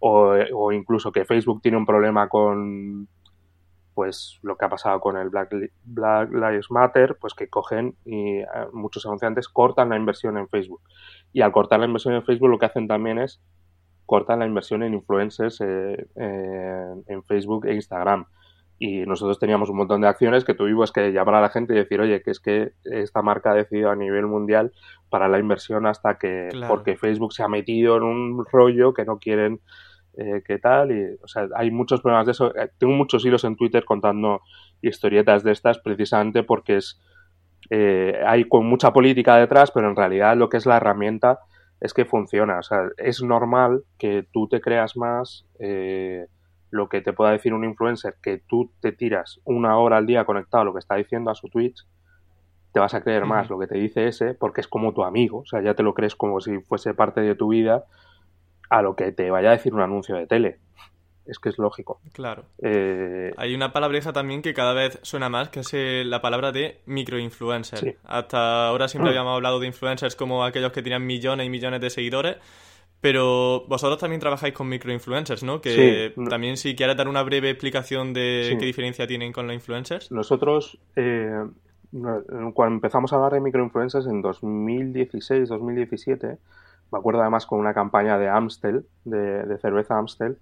O incluso que Facebook tiene un problema con... Pues lo que ha pasado con el Black Lives Matter, pues que cogen y muchos anunciantes cortan la inversión en Facebook. Y al cortar la inversión en Facebook lo que hacen también es cortan la inversión en influencers en Facebook e Instagram. Y nosotros teníamos un montón de acciones que tuvimos que llamar a la gente y decir, oye, que es que esta marca ha decidido a nivel mundial para la inversión hasta que... Claro. Porque Facebook se ha metido en un rollo que no quieren... ¿Qué tal? Y, o sea, hay muchos problemas de eso. Tengo muchos hilos en Twitter contando historietas de estas precisamente porque es hay con mucha política detrás, pero en realidad lo que es la herramienta es que funciona. O sea, es normal que tú te creas más lo que te pueda decir un influencer, que tú te tiras 1 hora al día conectado a lo que está diciendo a su Twitch, te vas a creer más lo que te dice ese, porque es como tu amigo. O sea, ya te lo crees como si fuese parte de tu vida, a lo que te vaya a decir un anuncio de tele. Es que es lógico. Claro. Hay una palabreja también que cada vez suena más, que es la palabra de microinfluencer. Sí. Hasta ahora siempre habíamos hablado de influencers como aquellos que tenían millones y millones de seguidores, pero vosotros también trabajáis con microinfluencers, ¿no? Que sí. También, si quieres dar una breve explicación de qué diferencia tienen con los influencers. Nosotros, cuando empezamos a hablar de microinfluencers en 2016, 2017... Me acuerdo además con una campaña de Amstel, de cerveza Amstel,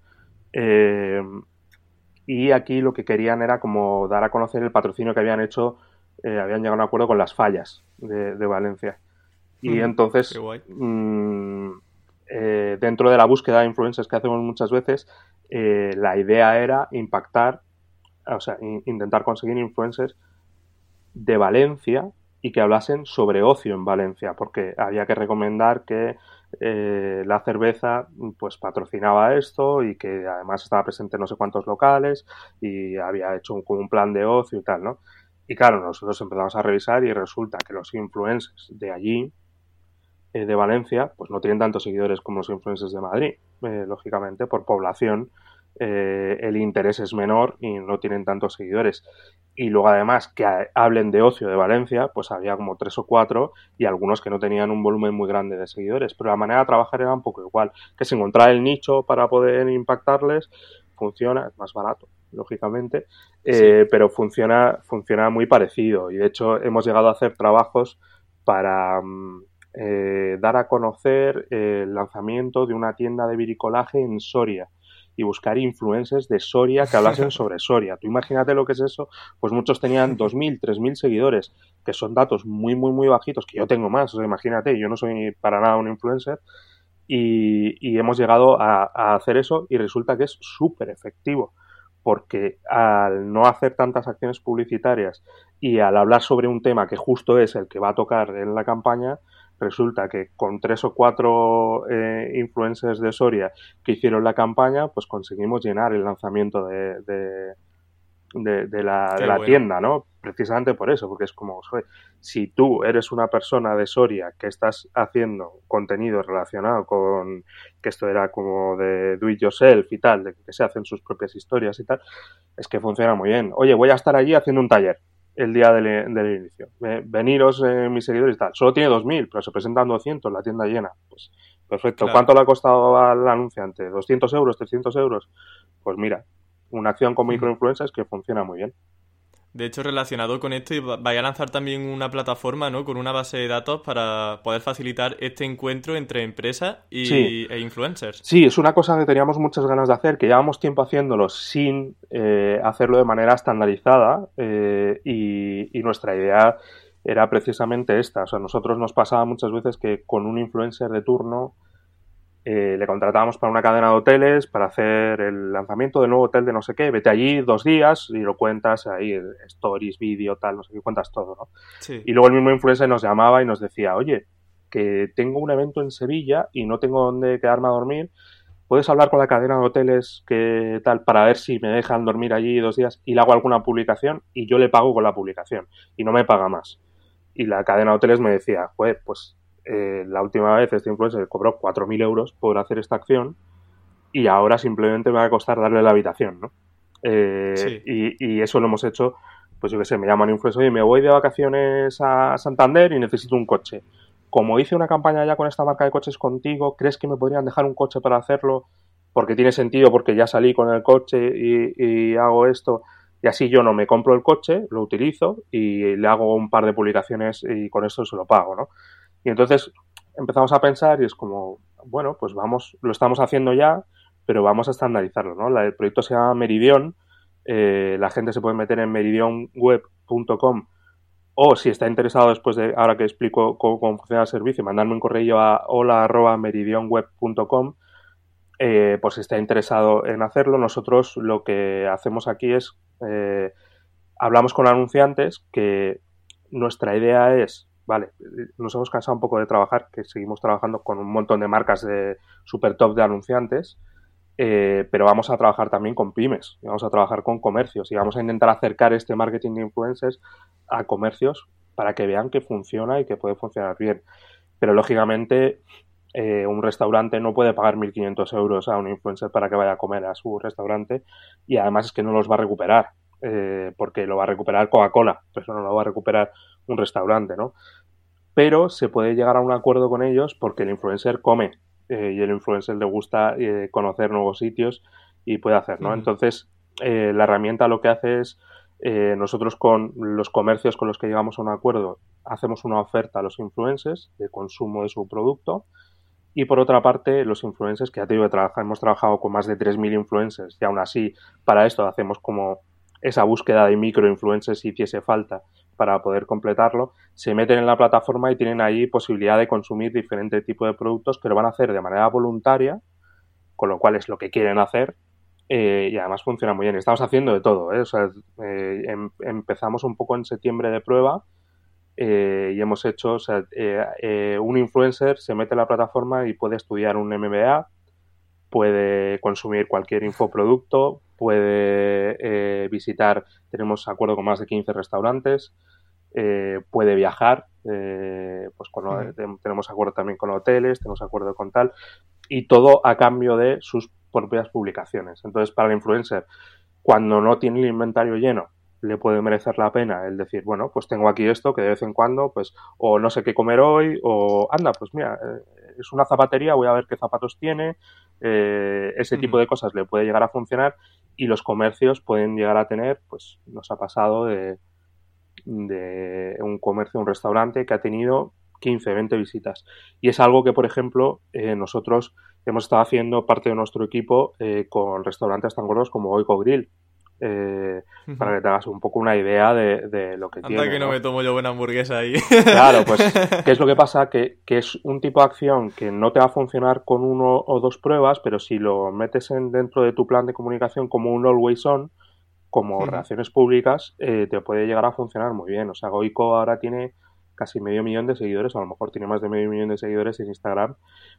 y aquí lo que querían era como dar a conocer el patrocinio que habían hecho habían llegado a un acuerdo con las Fallas de Valencia. Y entonces, dentro de la búsqueda de influencers que hacemos muchas veces, la idea era impactar, o sea, intentar conseguir influencers de Valencia y que hablasen sobre ocio en Valencia, porque había que recomendar que la cerveza pues patrocinaba esto y que además estaba presente en no sé cuántos locales y había hecho un plan de ocio y tal, ¿no? Y claro, nosotros empezamos a revisar y resulta que los influencers de allí, de Valencia, pues no tienen tantos seguidores como los influencers de Madrid. Lógicamente, por población, el interés es menor y no tienen tantos seguidores. Y luego, además, que hablen de ocio de Valencia, pues había como 3 o 4 y algunos que no tenían un volumen muy grande de seguidores. Pero la manera de trabajar era un poco igual, que se encontraba el nicho para poder impactarles, funciona, es más barato, lógicamente, sí, pero funciona muy parecido. Y de hecho hemos llegado a hacer trabajos para dar a conocer el lanzamiento de una tienda de bricolaje en Soria y buscar influencers de Soria que hablasen sobre Soria. Tú imagínate lo que es eso. Pues muchos tenían 2.000, 3.000 seguidores, que son datos muy, muy, muy bajitos, que yo tengo más. O sea, imagínate, yo no soy para nada un influencer. Y hemos llegado a hacer eso y resulta que es súper efectivo, porque al no hacer tantas acciones publicitarias y al hablar sobre un tema que justo es el que va a tocar en la campaña, resulta que con 3 o 4 influencers de Soria que hicieron la campaña, pues conseguimos llenar el lanzamiento de la bueno, tienda, ¿no? Precisamente por eso, porque es como, si tú eres una persona de Soria que estás haciendo contenido relacionado con, que esto era como de do it yourself y tal, de que se hacen sus propias historias y tal, es que funciona muy bien. Oye, voy a estar allí haciendo un taller el día del inicio, veniros mis seguidores y tal, solo tiene 2.000, pero se presentan 200, la tienda llena, pues perfecto. Claro. ¿Cuánto le ha costado al anunciante? ¿200 euros? ¿300 euros? Pues mira, una acción con microinfluencers que funciona muy bien. De hecho, relacionado con esto, vais a lanzar también una plataforma, ¿no?, con una base de datos para poder facilitar este encuentro entre empresas e influencers. Sí, es una cosa que teníamos muchas ganas de hacer, que llevamos tiempo haciéndolo sin hacerlo de manera estandarizada, y nuestra idea era precisamente esta. O sea, nosotros nos pasaba muchas veces que con un influencer de turno le contratábamos para una cadena de hoteles para hacer el lanzamiento del nuevo hotel de no sé qué, vete allí 2 días y lo cuentas ahí, stories, vídeo, tal, no sé qué, cuentas todo, ¿no? Sí. Y luego el mismo influencer nos llamaba y nos decía, oye, que tengo un evento en Sevilla y no tengo dónde quedarme a dormir, ¿puedes hablar con la cadena de hoteles que tal para ver si me dejan dormir allí 2 días y le hago alguna publicación y yo le pago con la publicación y no me paga más? Y la cadena de hoteles me decía, pues la última vez este influencer cobró 4.000 euros por hacer esta acción y ahora simplemente me va a costar darle la habitación, ¿no? Sí. Y eso lo hemos hecho, pues yo qué sé, me llaman influencer y me voy de vacaciones a Santander y necesito un coche. Como hice una campaña ya con esta marca de coches contigo, ¿crees que me podrían dejar un coche para hacerlo? Porque tiene sentido, porque ya salí con el coche y hago esto. Y así yo no me compro el coche, lo utilizo y le hago un par de publicaciones y con eso se lo pago, ¿no? Y entonces empezamos a pensar y es como, bueno, pues vamos, lo estamos haciendo ya, pero vamos a estandarizarlo, ¿no? El proyecto se llama Meridion, la gente se puede meter en meridionweb.com o si está interesado después de, ahora que explico cómo funciona el servicio, mandarme un correo a hola@meridionweb.com por si está interesado en hacerlo. Nosotros lo que hacemos aquí es, hablamos con anunciantes, que nuestra idea es, vale, nos hemos cansado un poco de trabajar, que seguimos trabajando con un montón de marcas de super top de anunciantes, pero vamos a trabajar también con pymes, vamos a trabajar con comercios y vamos a intentar acercar este marketing de influencers a comercios para que vean que funciona y que puede funcionar bien. Pero lógicamente un restaurante no puede pagar 1.500 euros a un influencer para que vaya a comer a su restaurante, y además es que no los va a recuperar, porque lo va a recuperar Coca-Cola, pero no lo va a recuperar un restaurante, ¿no? Pero se puede llegar a un acuerdo con ellos porque el influencer come y el influencer le gusta conocer nuevos sitios y puede hacer, ¿no? Entonces, la herramienta lo que hace es, nosotros con los comercios con los que llegamos a un acuerdo hacemos una oferta a los influencers de consumo de su producto, y por otra parte los influencers, que ya te digo, hemos trabajado con más de 3.000 influencers y aún así para esto hacemos como esa búsqueda de microinfluencers si hiciese falta, para poder completarlo, se meten en la plataforma y tienen ahí posibilidad de consumir diferentes tipos de productos que lo van a hacer de manera voluntaria, con lo cual es lo que quieren hacer, y además funciona muy bien. Estamos haciendo de todo, ¿eh? O sea, empezamos un poco en septiembre de prueba, y hemos hecho, o sea, un influencer se mete en la plataforma y puede estudiar un MBA, puede consumir cualquier infoproducto, puede visitar, tenemos acuerdo con más de 15 restaurantes, puede viajar, pues con, tenemos acuerdo también con hoteles, tenemos acuerdo con tal, y todo a cambio de sus propias publicaciones. Entonces, para el influencer, cuando no tiene el inventario lleno, le puede merecer la pena el decir, bueno, pues tengo aquí esto que de vez en cuando, pues, o no sé qué comer hoy, o anda, pues mira, es una zapatería, voy a ver qué zapatos tiene, ese tipo de cosas le puede llegar a funcionar, y los comercios pueden llegar a tener, pues nos ha pasado de un comercio, un restaurante que ha tenido 15, 20 visitas. Y es algo que, por ejemplo, nosotros hemos estado haciendo parte de nuestro equipo con restaurantes tan gordos como Goiko Grill. Para que te hagas un poco una idea de lo que anda tiene. Anda que no me tomo yo buena hamburguesa ahí. Claro, pues, ¿qué es lo que pasa? Que es un tipo de acción que no te va a funcionar con uno o dos pruebas, pero si lo metes dentro de tu plan de comunicación como un always on, como relaciones públicas, te puede llegar a funcionar muy bien. O sea, Goiko ahora tiene casi 500,000 de seguidores, a lo mejor tiene más de 500,000 de seguidores en Instagram,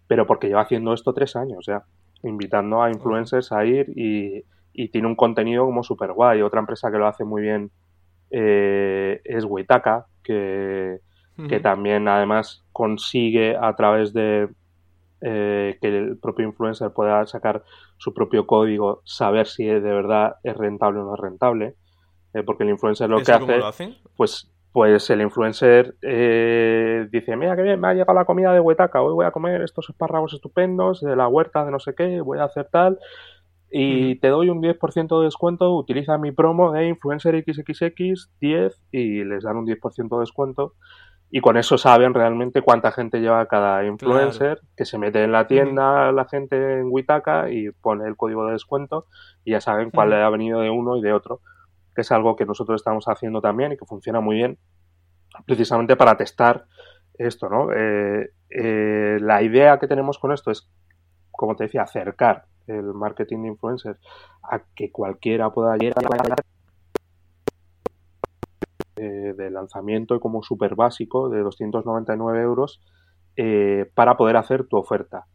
pero porque lleva haciendo esto 3 años ya, invitando a influencers a ir y tiene un contenido como súper guay. Otra empresa que lo hace muy bien es Wetaca, que también además consigue a través de que el propio influencer pueda sacar su propio código, saber si de verdad es rentable o no es rentable, porque el influencer lo que hace, pues el influencer dice, mira que bien, me ha llegado la comida de Wetaca, hoy voy a comer estos espárragos estupendos de la huerta de no sé qué, voy a hacer tal, y te doy un 10% de descuento, utiliza mi promo de influencer XXX10 y les dan un 10% de descuento, y con eso saben realmente cuánta gente lleva cada influencer, que se mete en la tienda la gente en Wetaca y pone el código de descuento y ya saben cuál le ha venido de uno y de otro, que es algo que nosotros estamos haciendo también y que funciona muy bien, precisamente para testar esto, ¿no? La idea que tenemos con esto es, como te decía, acercar el marketing de influencers a que cualquiera pueda llegar de lanzamiento como súper básico de 299 euros, para poder hacer tu oferta.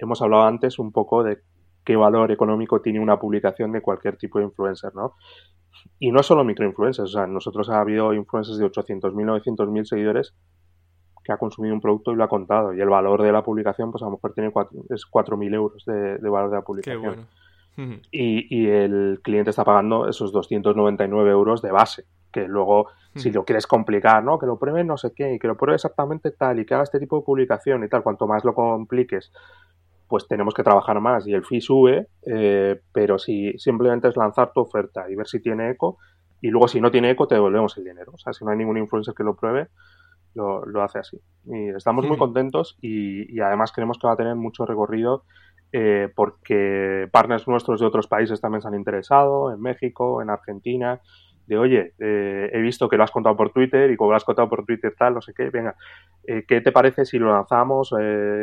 Hemos hablado antes un poco de qué valor económico tiene una publicación de cualquier tipo de influencer, ¿no? Y no solo microinfluencers, o sea, nosotros ha habido influencers de 800.000, 900.000 seguidores que ha consumido un producto y lo ha contado. Y el valor de la publicación, pues a lo mejor tiene 4.000 euros de valor de la publicación. Qué bueno. Y el cliente está pagando esos 299 euros de base, que luego, si lo quieres complicar, ¿no? Que lo pruebe no sé qué, y que lo pruebe exactamente tal, y que haga este tipo de publicación y tal. Cuanto más lo compliques, pues tenemos que trabajar más y el fee sube, pero si simplemente es lanzar tu oferta y ver si tiene eco, y luego si no tiene eco te devolvemos el dinero. O sea, si no hay ningún influencer que lo pruebe, lo hace así. Y estamos muy contentos y además creemos que va a tener mucho recorrido, porque partners nuestros de otros países también se han interesado, en México, en Argentina, de oye, he visto que lo has contado por Twitter y como lo has contado por Twitter tal, no sé qué, venga, ¿qué te parece si lo lanzamos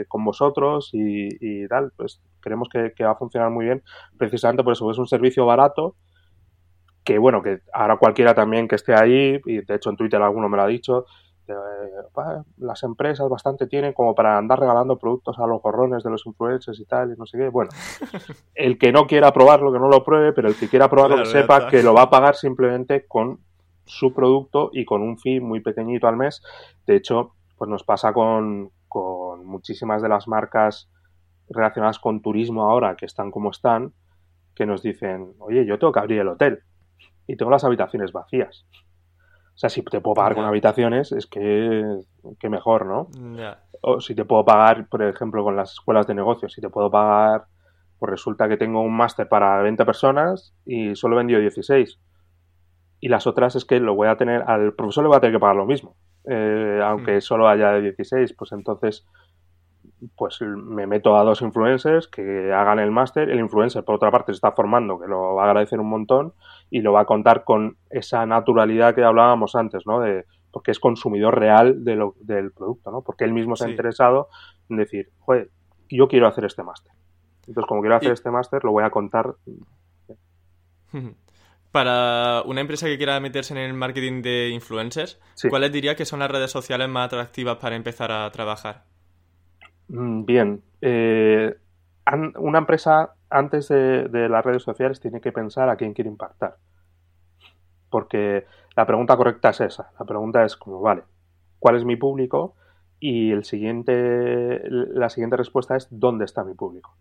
con vosotros y tal? Pues creemos que va a funcionar muy bien, precisamente por eso, es un servicio barato, que bueno, que ahora cualquiera también que esté ahí, y de hecho en Twitter alguno me lo ha dicho, las empresas bastante tienen como para andar regalando productos a los gorrones de los influencers y tal, y no sé qué. Bueno, el que no quiera probarlo, que no lo pruebe, pero el que quiera probarlo, que sepa que lo va a pagar simplemente con su producto y con un fee muy pequeñito al mes. De hecho, pues nos pasa con muchísimas de las marcas relacionadas con turismo ahora, que están como están, que nos dicen, oye, yo tengo que abrir el hotel y tengo las habitaciones vacías. O sea, si te puedo pagar con habitaciones, es que mejor, ¿no? O si te puedo pagar, por ejemplo, con las escuelas de negocios, si te puedo pagar, pues resulta que tengo un máster para 20 personas y solo he vendido 16. Y las otras es que lo voy a tener, al profesor le voy a tener que pagar lo mismo, aunque solo haya 16, pues entonces pues me meto a 2 influencers que hagan el máster. El influencer, por otra parte, se está formando, que lo va a agradecer un montón, y lo va a contar con esa naturalidad que hablábamos antes, ¿no? De, porque es consumidor real de del producto, ¿no? Porque él mismo se ha interesado en decir, joder, yo quiero hacer este máster. Entonces, como quiero hacer este máster, lo voy a contar. Para una empresa que quiera meterse en el marketing de influencers, ¿cuáles diría que son las redes sociales más atractivas para empezar a trabajar? Bien. Una empresa, antes de las redes sociales, tiene que pensar a quién quiere impactar. Porque la pregunta correcta es esa. La pregunta es como, vale, ¿cuál es mi público? Y la siguiente respuesta es, ¿dónde está mi público?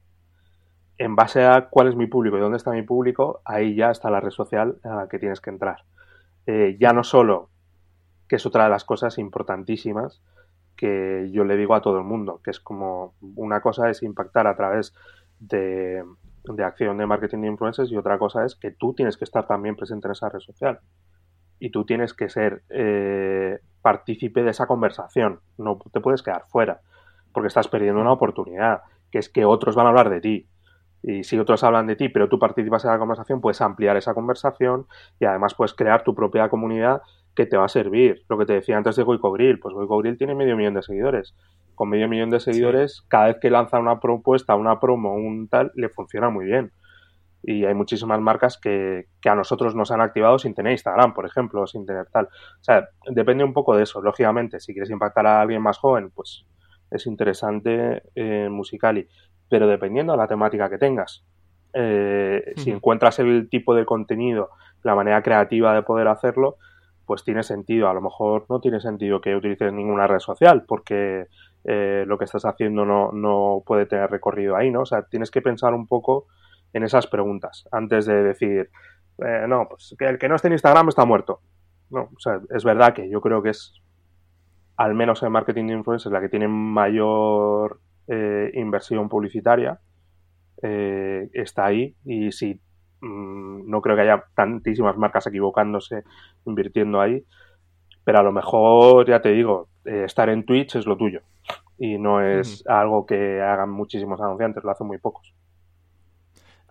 En base a cuál es mi público y dónde está mi público, ahí ya está la red social a la que tienes que entrar. Ya no solo, que es otra de las cosas importantísimas que yo le digo a todo el mundo, que es como, una cosa es impactar a través de acción de marketing de influencers y otra cosa es que tú tienes que estar también presente en esa red social. Y tú tienes que ser partícipe de esa conversación. No te puedes quedar fuera, porque estás perdiendo una oportunidad, que es que otros van a hablar de ti. Y si otros hablan de ti, pero tú participas en la conversación, puedes ampliar esa conversación y además puedes crear tu propia comunidad que te va a servir. Lo que te decía antes de Goiko Grill, pues Goiko Grill tiene 500,000 de seguidores. Con 500,000 de seguidores, cada vez que lanza una propuesta, una promo, un tal, le funciona muy bien. Y hay muchísimas marcas que a nosotros nos han activado sin tener Instagram, por ejemplo, sin tener tal. O sea, depende un poco de eso. Lógicamente, si quieres impactar a alguien más joven, pues es interesante Musical.ly. Pero dependiendo de la temática que tengas, si encuentras el tipo de contenido, la manera creativa de poder hacerlo, pues tiene sentido. A lo mejor no tiene sentido que utilices ninguna red social, porque lo que estás haciendo no puede tener recorrido ahí, ¿no? O sea, tienes que pensar un poco en esas preguntas antes de decir, no, pues que el que no esté en Instagram está muerto. No, o sea, es verdad que yo creo que es, al menos en marketing de influencers, la que tiene mayor inversión publicitaria, está ahí. Y si no creo que haya tantísimas marcas equivocándose invirtiendo ahí, pero a lo mejor, ya te digo, estar en Twitch es lo tuyo y no es algo que hagan muchísimos anunciantes, lo hacen muy pocos.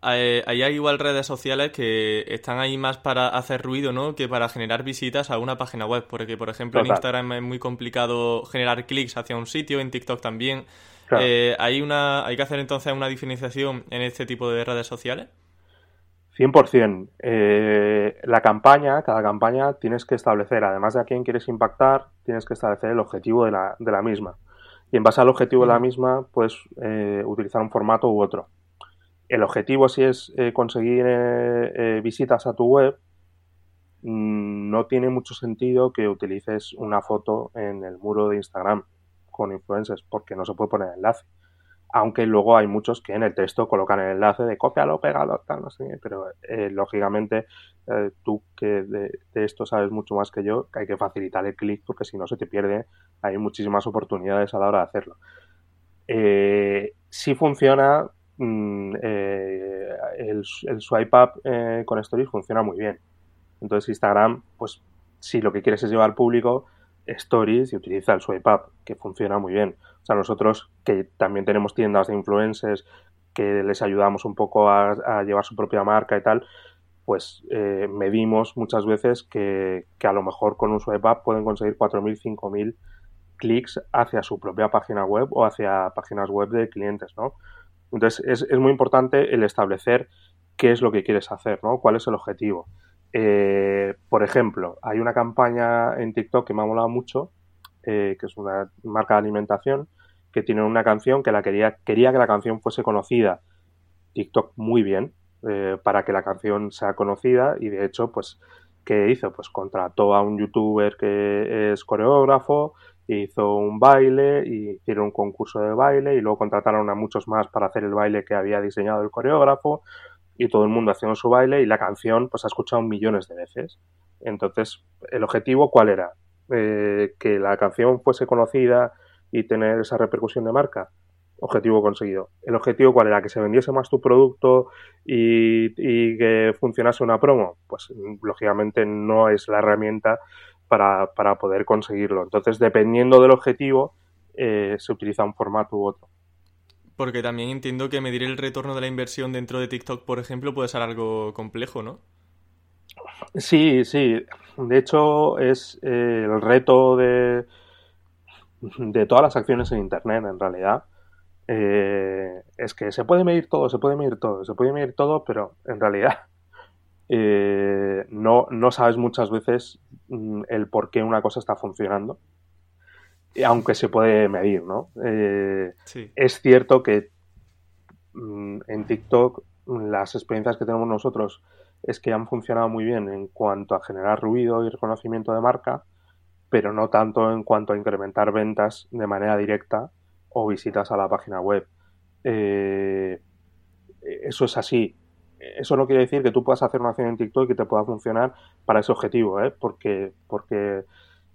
Ahí hay igual redes sociales que están ahí más para hacer ruido, ¿no?, que para generar visitas a una página web, porque por ejemplo en Instagram es muy complicado generar clics hacia un sitio, en TikTok también. Hay que hacer entonces una diferenciación en este tipo de redes sociales. 100%. Cada campaña tienes que establecer, además de a quién quieres impactar, tienes que establecer el objetivo de la misma, y en base al objetivo de la misma puedes utilizar un formato u otro. El objetivo, si es conseguir visitas a tu web, no tiene mucho sentido que utilices una foto en el muro de Instagram con influencers, porque no se puede poner enlace. Aunque luego hay muchos que en el texto colocan el enlace de cópialo, pégalo, tal, no sé qué, pero lógicamente tú que de esto sabes mucho más que yo, que hay que facilitar el clic, porque si no se te pierde, hay muchísimas oportunidades a la hora de hacerlo. Si funciona... el swipe up con stories funciona muy bien. Entonces Instagram, pues si lo que quieres es llevar público, stories, y utiliza el swipe up, que funciona muy bien. O sea, nosotros que también tenemos tiendas de influencers que les ayudamos un poco a llevar su propia marca y tal, pues medimos muchas veces que a lo mejor con un swipe up pueden conseguir 4.000, 5.000 clics hacia su propia página web o hacia páginas web de clientes, ¿no? Entonces, es muy importante el establecer qué es lo que quieres hacer, ¿no? ¿Cuál es el objetivo? Por ejemplo, hay una campaña en TikTok que me ha molado mucho, que es una marca de alimentación, que tiene una canción que quería que la canción fuese conocida. TikTok muy bien para que la canción sea conocida, y de hecho, pues, ¿qué hizo? Pues contrató a un youtuber que es coreógrafo, hizo un baile, y hicieron un concurso de baile, y luego contrataron a muchos más para hacer el baile que había diseñado el coreógrafo, y todo el mundo haciendo su baile, y la canción pues ha escuchado millones de veces. Entonces, ¿el objetivo cuál era? ¿Que la canción fuese conocida y tener esa repercusión de marca? Objetivo conseguido. ¿El objetivo cuál era? ¿Que se vendiese más tu producto y que funcionase una promo? Pues lógicamente no es la herramienta para poder conseguirlo. Entonces, dependiendo del objetivo, se utiliza un formato u otro. Porque también entiendo que medir el retorno de la inversión dentro de TikTok, por ejemplo, puede ser algo complejo, ¿no? Sí, sí. De hecho, es el reto de todas las acciones en Internet, en realidad. Es que se puede medir todo, pero en realidad no sabes muchas veces el por qué una cosa está funcionando, aunque se puede medir, ¿no? Sí. Es cierto que en TikTok las experiencias que tenemos nosotros es que han funcionado muy bien en cuanto a generar ruido y reconocimiento de marca, pero no tanto en cuanto a incrementar ventas de manera directa o visitas a la página web. Eso es así. Eso no quiere decir que tú puedas hacer una acción en TikTok y te pueda funcionar para ese objetivo, porque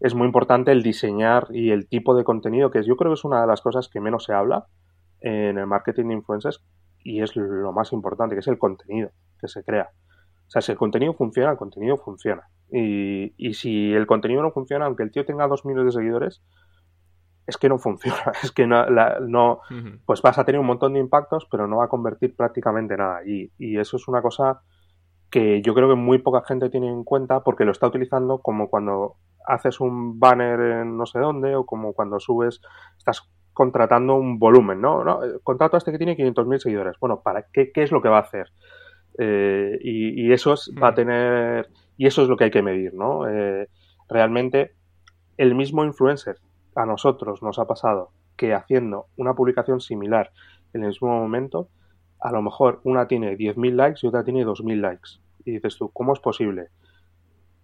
es muy importante el diseñar y el tipo de contenido, que yo creo que es una de las cosas que menos se habla en el marketing de influencers, y es lo más importante, que es el contenido que se crea. O sea, si el contenido funciona, el contenido funciona. Y si el contenido no funciona, aunque el tío tenga 2 millones de seguidores, es que no funciona. Es que no uh-huh. Pues vas a tener un montón de impactos, pero no va a convertir prácticamente nada. Y eso es una cosa que yo creo que muy poca gente tiene en cuenta, porque lo está utilizando como cuando haces un banner en no sé dónde, o como cuando subes, estás contratando un volumen, ¿no? Contrato a este que tiene 500.000 seguidores. Bueno, ¿para qué es lo que va a hacer? Y eso es, va a tener, y eso es lo que hay que medir, ¿no? Realmente el mismo influencer, a nosotros nos ha pasado que haciendo una publicación similar en el mismo momento, a lo mejor una tiene 10.000 likes y otra tiene 2.000 likes, y dices tú, ¿cómo es posible?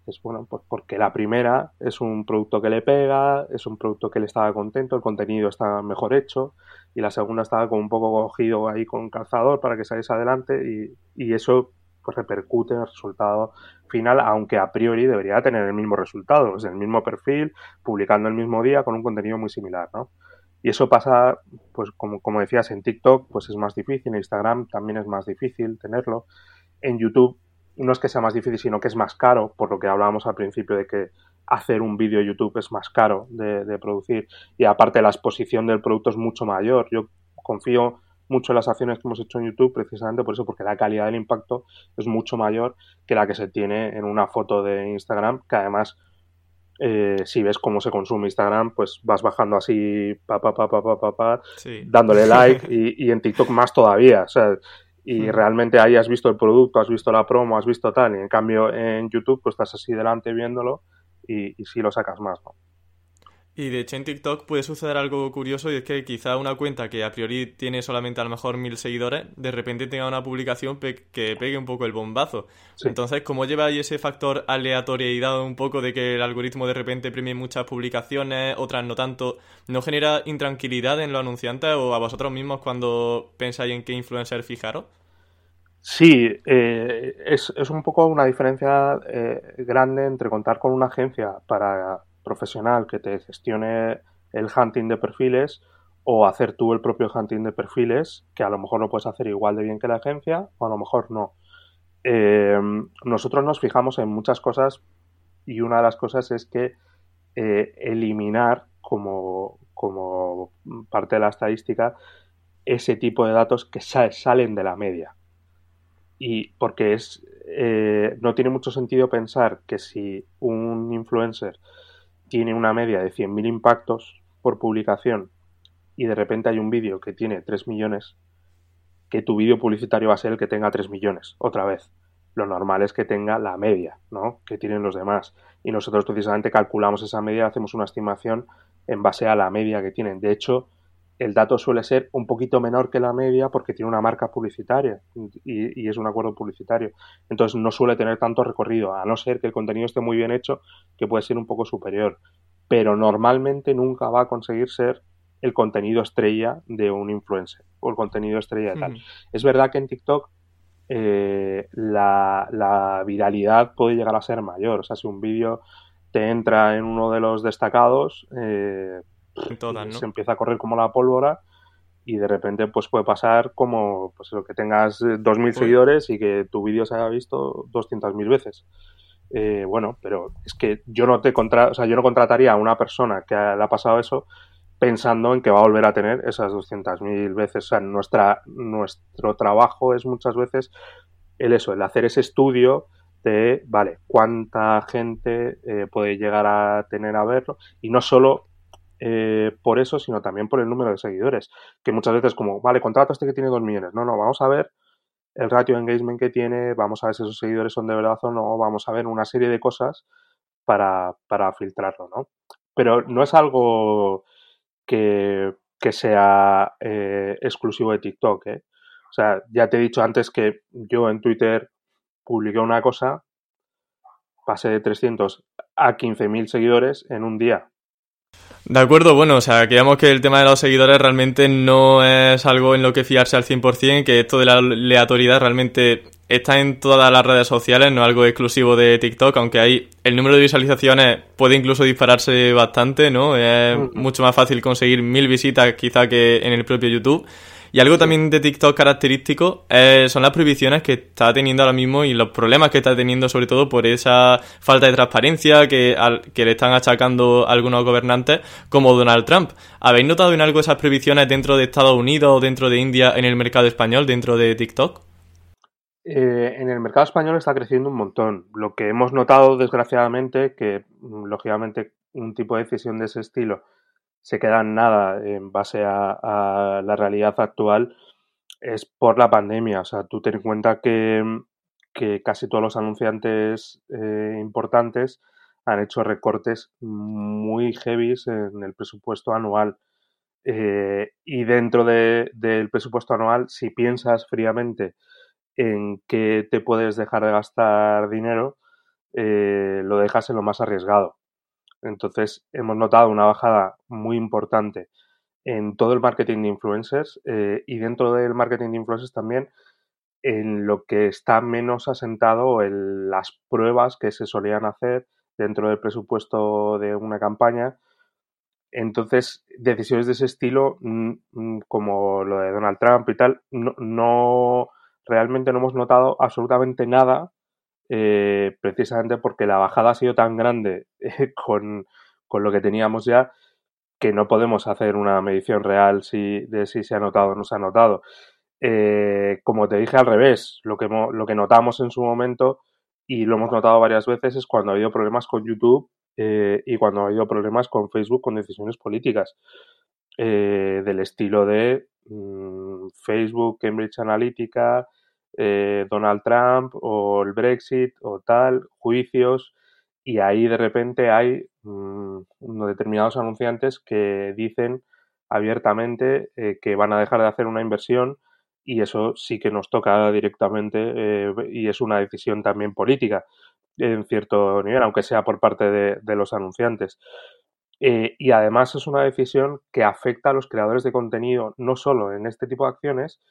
Es bueno, pues porque la primera es un producto que le pega, es un producto que le estaba contento, el contenido está mejor hecho, y la segunda estaba con un poco cogido ahí con un calzador para que saliese adelante, y eso pues repercute en el resultado final, aunque a priori debería tener el mismo resultado, es el mismo perfil, publicando el mismo día con un contenido muy similar, ¿no? Y eso pasa, pues como decías, en TikTok pues es más difícil, en Instagram también es más difícil tenerlo, en YouTube no es que sea más difícil, sino que es más caro, por lo que hablábamos al principio de que hacer un vídeo YouTube es más caro de producir, y aparte la exposición del producto es mucho mayor. Yo confío mucho en las acciones que hemos hecho en YouTube precisamente por eso, porque la calidad del impacto es mucho mayor que la que se tiene en una foto de Instagram, que además si ves cómo se consume Instagram, pues vas bajando así sí. Dándole like y en TikTok más todavía, o sea, y realmente ahí has visto el producto, has visto la promo, has visto tal, y en cambio en YouTube pues estás así delante viéndolo y sí lo sacas más, ¿no? Y de hecho en TikTok puede suceder algo curioso, y es que quizá una cuenta que a priori tiene solamente a lo mejor 1.000 seguidores, de repente tenga una publicación que pegue un poco el bombazo. Sí. Entonces, ¿cómo lleva ahí ese factor aleatoriedad un poco de que el algoritmo de repente premie muchas publicaciones, otras no tanto? ¿No genera intranquilidad en los anunciantes o a vosotros mismos cuando pensáis en qué influencer fijaros? Sí, es un poco una diferencia grande entre contar con una agencia para profesional que te gestione el hunting de perfiles, o hacer tú el propio hunting de perfiles, que a lo mejor lo puedes hacer igual de bien que la agencia, o a lo mejor no. Nosotros nos fijamos en muchas cosas, y una de las cosas es que eliminar como parte de la estadística ese tipo de datos que salen de la media. Y porque no tiene mucho sentido pensar que si un influencer tiene una media de 100.000 impactos por publicación y de repente hay un vídeo que tiene 3 millones, que tu vídeo publicitario va a ser el que tenga 3 millones, otra vez. Lo normal es que tenga la media, ¿no?, que tienen los demás. Y nosotros precisamente calculamos esa media, hacemos una estimación en base a la media que tienen. De hecho, el dato suele ser un poquito menor que la media porque tiene una marca publicitaria y es un acuerdo publicitario. Entonces no suele tener tanto recorrido, a no ser que el contenido esté muy bien hecho, que puede ser un poco superior. Pero normalmente nunca va a conseguir ser el contenido estrella de un influencer o el contenido estrella de tal. Es verdad que en TikTok la viralidad puede llegar a ser mayor. O sea, si un vídeo te entra en uno de los destacados, todas, ¿no?, se empieza a correr como la pólvora, y de repente pues puede pasar como pues lo que tengas 2.000 seguidores y que tu vídeo se haya visto 200.000 veces. Bueno, pero es que yo no contrataría a una persona que le ha pasado eso pensando en que va a volver a tener esas 200.000 veces. O sea, nuestro trabajo es muchas veces el hacer ese estudio de, vale, cuánta gente puede llegar a tener a verlo, y no solo por eso, sino también por el número de seguidores, que muchas veces como, vale, contrato este que tiene 2 millones, no, vamos a ver el ratio de engagement que tiene, vamos a ver si esos seguidores son de verdad o no, vamos a ver una serie de cosas para filtrarlo, ¿no? Pero no es algo que sea exclusivo de TikTok, ¿eh? O sea, ya te he dicho antes que yo en Twitter publiqué una cosa, pasé de 300 a 15.000 seguidores en un día. De acuerdo, bueno, o sea, digamos que el tema de los seguidores realmente no es algo en lo que fiarse al 100%, que esto de la aleatoriedad realmente está en todas las redes sociales, no es algo exclusivo de TikTok, aunque ahí el número de visualizaciones puede incluso dispararse bastante, ¿no? Es mucho más fácil conseguir 1.000 visitas quizá que en el propio YouTube. Y algo también de TikTok característico son las prohibiciones que está teniendo ahora mismo y los problemas que está teniendo, sobre todo por esa falta de transparencia que le están achacando algunos gobernantes como Donald Trump. ¿Habéis notado en algo esas prohibiciones dentro de Estados Unidos o dentro de India en el mercado español, dentro de TikTok? En el mercado español está creciendo un montón. Lo que hemos notado, desgraciadamente, que lógicamente un tipo de decisión de ese estilo se queda en nada en base a la realidad actual, es por la pandemia. O sea, tú ten en cuenta que casi todos los anunciantes importantes han hecho recortes muy heavies en el presupuesto anual. Y dentro del presupuesto anual, si piensas fríamente en qué te puedes dejar de gastar dinero, lo dejas en lo más arriesgado. Entonces, hemos notado una bajada muy importante en todo el marketing de influencers y dentro del marketing de influencers también en lo que está menos asentado en las pruebas que se solían hacer dentro del presupuesto de una campaña. Entonces, decisiones de ese estilo, como lo de Donald Trump y tal, no realmente no hemos notado absolutamente nada. Precisamente porque la bajada ha sido tan grande con lo que teníamos ya, que no podemos hacer una medición real de si se ha notado o no se ha notado. Como te dije, al revés, lo que notamos en su momento, y lo hemos notado varias veces, es cuando ha habido problemas con YouTube y cuando ha habido problemas con Facebook con decisiones políticas del estilo de Facebook, Cambridge Analytica, Donald Trump o el Brexit o tal, juicios, y ahí de repente hay determinados anunciantes que dicen abiertamente que van a dejar de hacer una inversión, y eso sí que nos toca directamente y es una decisión también política en cierto nivel, aunque sea por parte de los anunciantes. Y además es una decisión que afecta a los creadores de contenido no solo en este tipo de acciones,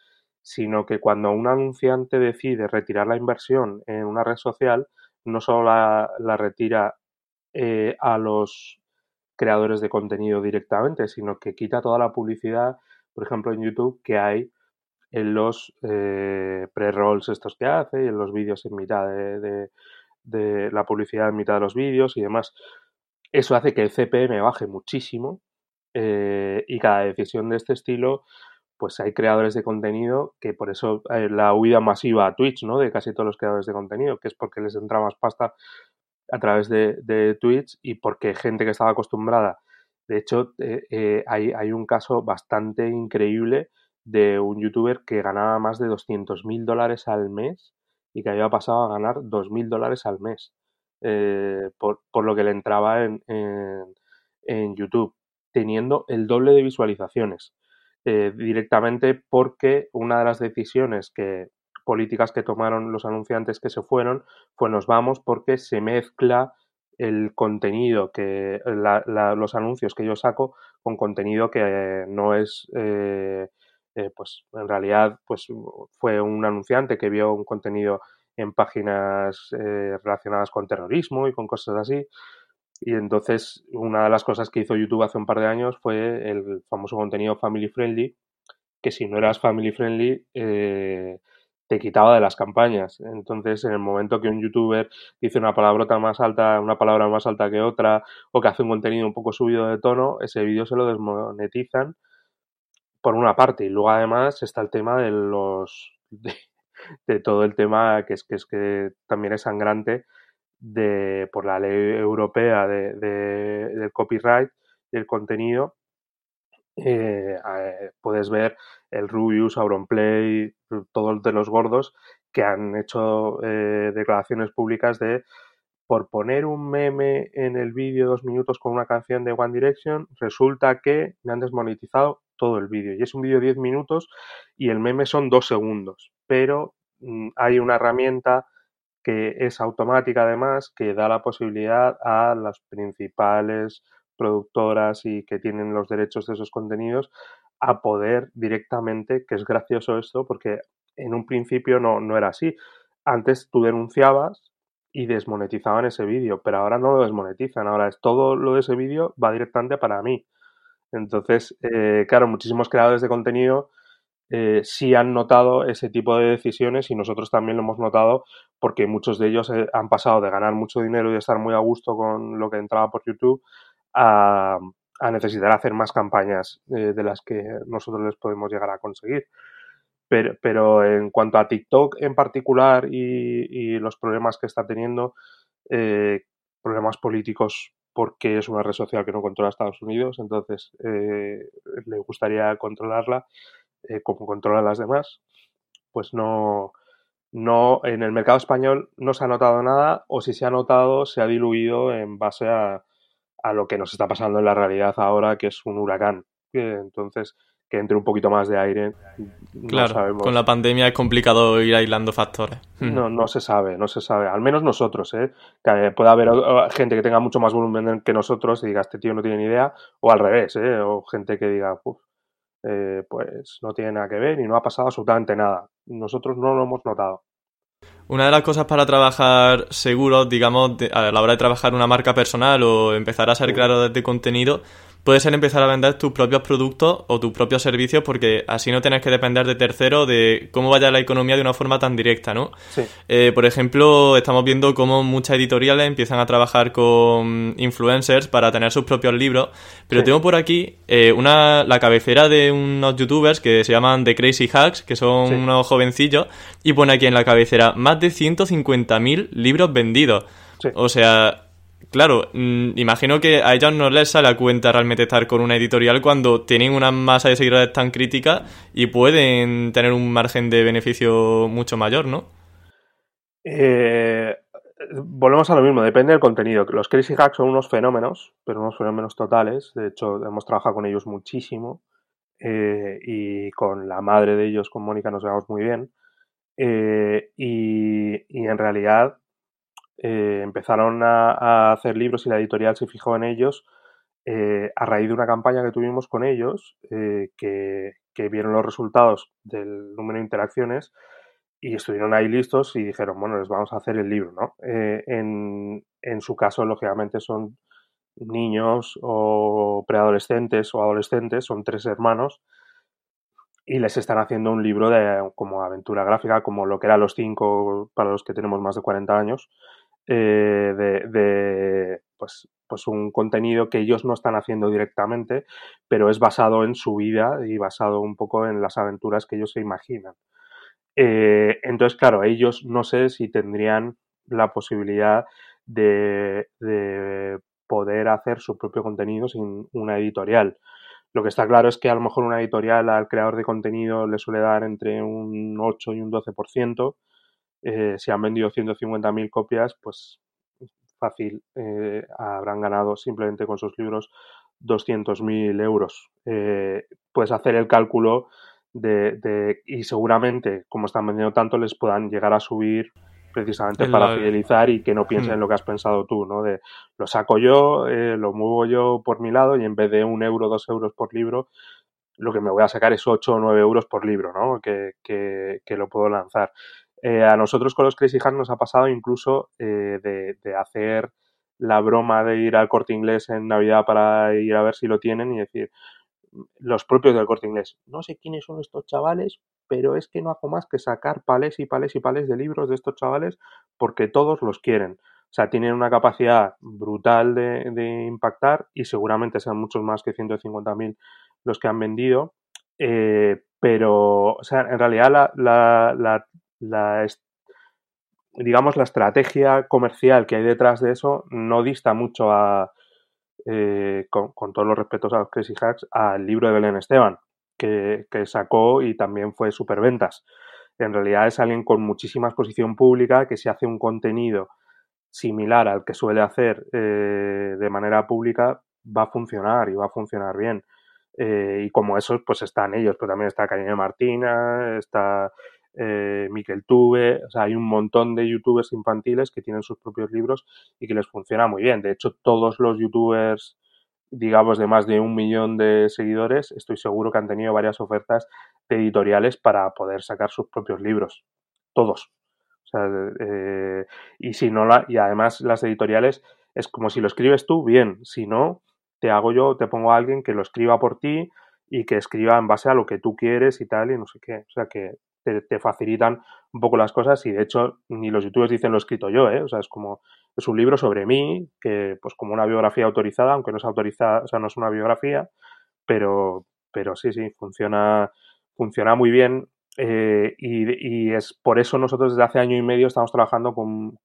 sino que cuando un anunciante decide retirar la inversión en una red social, no solo la retira a los creadores de contenido directamente, sino que quita toda la publicidad, por ejemplo, en YouTube, que hay en los pre-rolls estos que hace, y en los vídeos en mitad de la publicidad en mitad de los vídeos y demás. Eso hace que el CPM baje muchísimo y cada decisión de este estilo, pues hay creadores de contenido que por eso la huida masiva a Twitch, ¿no? De casi todos los creadores de contenido, que es porque les entra más pasta a través de Twitch, y porque gente que estaba acostumbrada. De hecho, hay un caso bastante increíble de un youtuber que ganaba más de $200,000 al mes y que había pasado a ganar $2,000 al mes por lo que le entraba en YouTube, teniendo el doble de visualizaciones. Directamente porque una de las decisiones políticas que tomaron los anunciantes que se fueron fue: nos vamos porque se mezcla el contenido que los anuncios que yo saco con contenido que no es pues en realidad, pues fue un anunciante que vio un contenido en páginas relacionadas con terrorismo y con cosas así. Y entonces, una de las cosas que hizo YouTube hace un par de años fue el famoso contenido family friendly, que si no eras family friendly te quitaba de las campañas. Entonces, en el momento que un youtuber dice una palabrota más alta, una palabra más alta que otra, o que hace un contenido un poco subido de tono, ese vídeo se lo desmonetizan por una parte. Y luego, además, está el tema de los de todo el tema que también es sangrante por la ley europea del copyright, del contenido. Puedes ver El Rubius, Auronplay, todos de los gordos que han hecho declaraciones públicas de: por poner un meme en el vídeo 2 minutos con una canción de One Direction, resulta que me han desmonetizado todo el vídeo. Y es un vídeo de 10 minutos y el meme son 2 segundos. Pero hay una herramienta que es automática, además, que da la posibilidad a las principales productoras y que tienen los derechos de esos contenidos a poder directamente, que es gracioso esto, porque en un principio no era así. Antes tú denunciabas y desmonetizaban ese vídeo, pero ahora no lo desmonetizan, ahora es todo lo de ese vídeo va directamente para mí. Entonces, claro, muchísimos creadores de contenido sí han notado ese tipo de decisiones y nosotros también lo hemos notado, porque muchos de ellos han pasado de ganar mucho dinero y de estar muy a gusto con lo que entraba por YouTube a necesitar hacer más campañas de las que nosotros les podemos llegar a conseguir. Pero en cuanto a TikTok en particular y los problemas que está teniendo, problemas políticos, porque es una red social que no controla Estados Unidos, entonces le gustaría controlarla como controla las demás, pues no en el mercado español no se ha notado nada, o si se ha notado se ha diluido en base a lo que nos está pasando en la realidad ahora, que es un huracán. Entonces, que entre un poquito más de aire, claro, no sabemos. Con la pandemia es complicado ir aislando factores. No se sabe, al menos nosotros, que pueda haber gente que tenga mucho más volumen que nosotros y diga, este tío no tiene ni idea, o al revés, o gente que diga, pues no tiene nada que ver y no ha pasado absolutamente nada. Nosotros no lo hemos notado. Una de las cosas para trabajar seguros, digamos, a la hora de trabajar una marca personal o empezar a ser creador de contenido, puede ser empezar a vender tus propios productos o tus propios servicios, porque así no tienes que depender de terceros, de cómo vaya la economía de una forma tan directa, ¿no? Sí. Por ejemplo, estamos viendo cómo muchas editoriales empiezan a trabajar con influencers para tener sus propios libros, pero sí. Tengo por aquí la cabecera de unos youtubers que se llaman The Crazy Hacks, que son unos jovencillos, y pone aquí en la cabecera más de 150.000 libros vendidos. Sí. O sea, claro, imagino que a ellos no les sale a cuenta realmente estar con una editorial cuando tienen una masa de seguidores tan crítica y pueden tener un margen de beneficio mucho mayor, ¿no? Volvemos a lo mismo, depende del contenido. Los Crazy Hacks son unos fenómenos, pero unos fenómenos totales. De hecho, hemos trabajado con ellos muchísimo y con la madre de ellos, con Mónica, nos llevamos muy bien. Y en realidad empezaron a hacer libros y la editorial se fijó en ellos a raíz de una campaña que tuvimos con ellos, que vieron los resultados del número de interacciones y estuvieron ahí listos y dijeron, bueno, les vamos a hacer el libro, ¿no? En su caso, lógicamente, son niños o preadolescentes o adolescentes, son 3 hermanos y les están haciendo un libro de como aventura gráfica, como lo que eran los 5 para los que tenemos más de 40 años, pues un contenido que ellos no están haciendo directamente, pero es basado en su vida y basado un poco en las aventuras que ellos se imaginan. Entonces, claro, ellos no sé si tendrían la posibilidad de poder hacer su propio contenido sin una editorial. Lo que está claro es que a lo mejor una editorial al creador de contenido le suele dar entre un 8 y un 12%. Si han vendido 150.000 copias, pues fácil, habrán ganado simplemente con sus libros 200.000 euros. Puedes hacer el cálculo y seguramente, como están vendiendo tanto, les puedan llegar a subir precisamente para fidelizar y que no piensen en lo que has pensado tú, ¿no? De lo saco yo, lo muevo yo por mi lado y en vez de 1 euro, 2 euros por libro, lo que me voy a sacar es 8 o 9 euros por libro, ¿no? Que lo puedo lanzar. A nosotros con los Crazy Hacks nos ha pasado incluso de hacer la broma de ir al Corte Inglés en Navidad para ir a ver si lo tienen y decir, los propios del Corte Inglés, no sé quiénes son estos chavales, pero es que no hago más que sacar palés y palés y palés de libros de estos chavales porque todos los quieren. O sea, tienen una capacidad brutal de impactar y seguramente sean muchos más que 150.000 los que han vendido, pero o sea, en realidad la digamos, la estrategia comercial que hay detrás de eso no dista mucho a, con todos los respetos a los Crazy Hacks, al libro de Belén Esteban, que sacó y también fue superventas. En realidad es alguien con muchísima exposición pública que si hace un contenido similar al que suele hacer de manera pública, va a funcionar y va a funcionar bien. Y como esos, pues están ellos, pero también está Karine Martina, está Miquel Tuve, o sea, hay un montón de youtubers infantiles que tienen sus propios libros y que les funciona muy bien. De hecho, todos los youtubers, digamos, de más de 1 millón de seguidores, estoy seguro que han tenido varias ofertas de editoriales para poder sacar sus propios libros, todos. O sea, y si no la, y además las editoriales es como si lo escribes tú, bien, si no, te hago yo, te pongo a alguien que lo escriba por ti y que escriba en base a lo que tú quieres y tal, y no sé qué. O sea, que te facilitan un poco las cosas y de hecho ni los youtubers dicen lo he escrito yo, ¿eh? O sea, es como... Es un libro sobre mí, que pues como una biografía autorizada, aunque no es autorizada, o sea, no es una biografía, pero sí, funciona muy bien y es por eso nosotros desde hace 1.5 años estamos trabajando con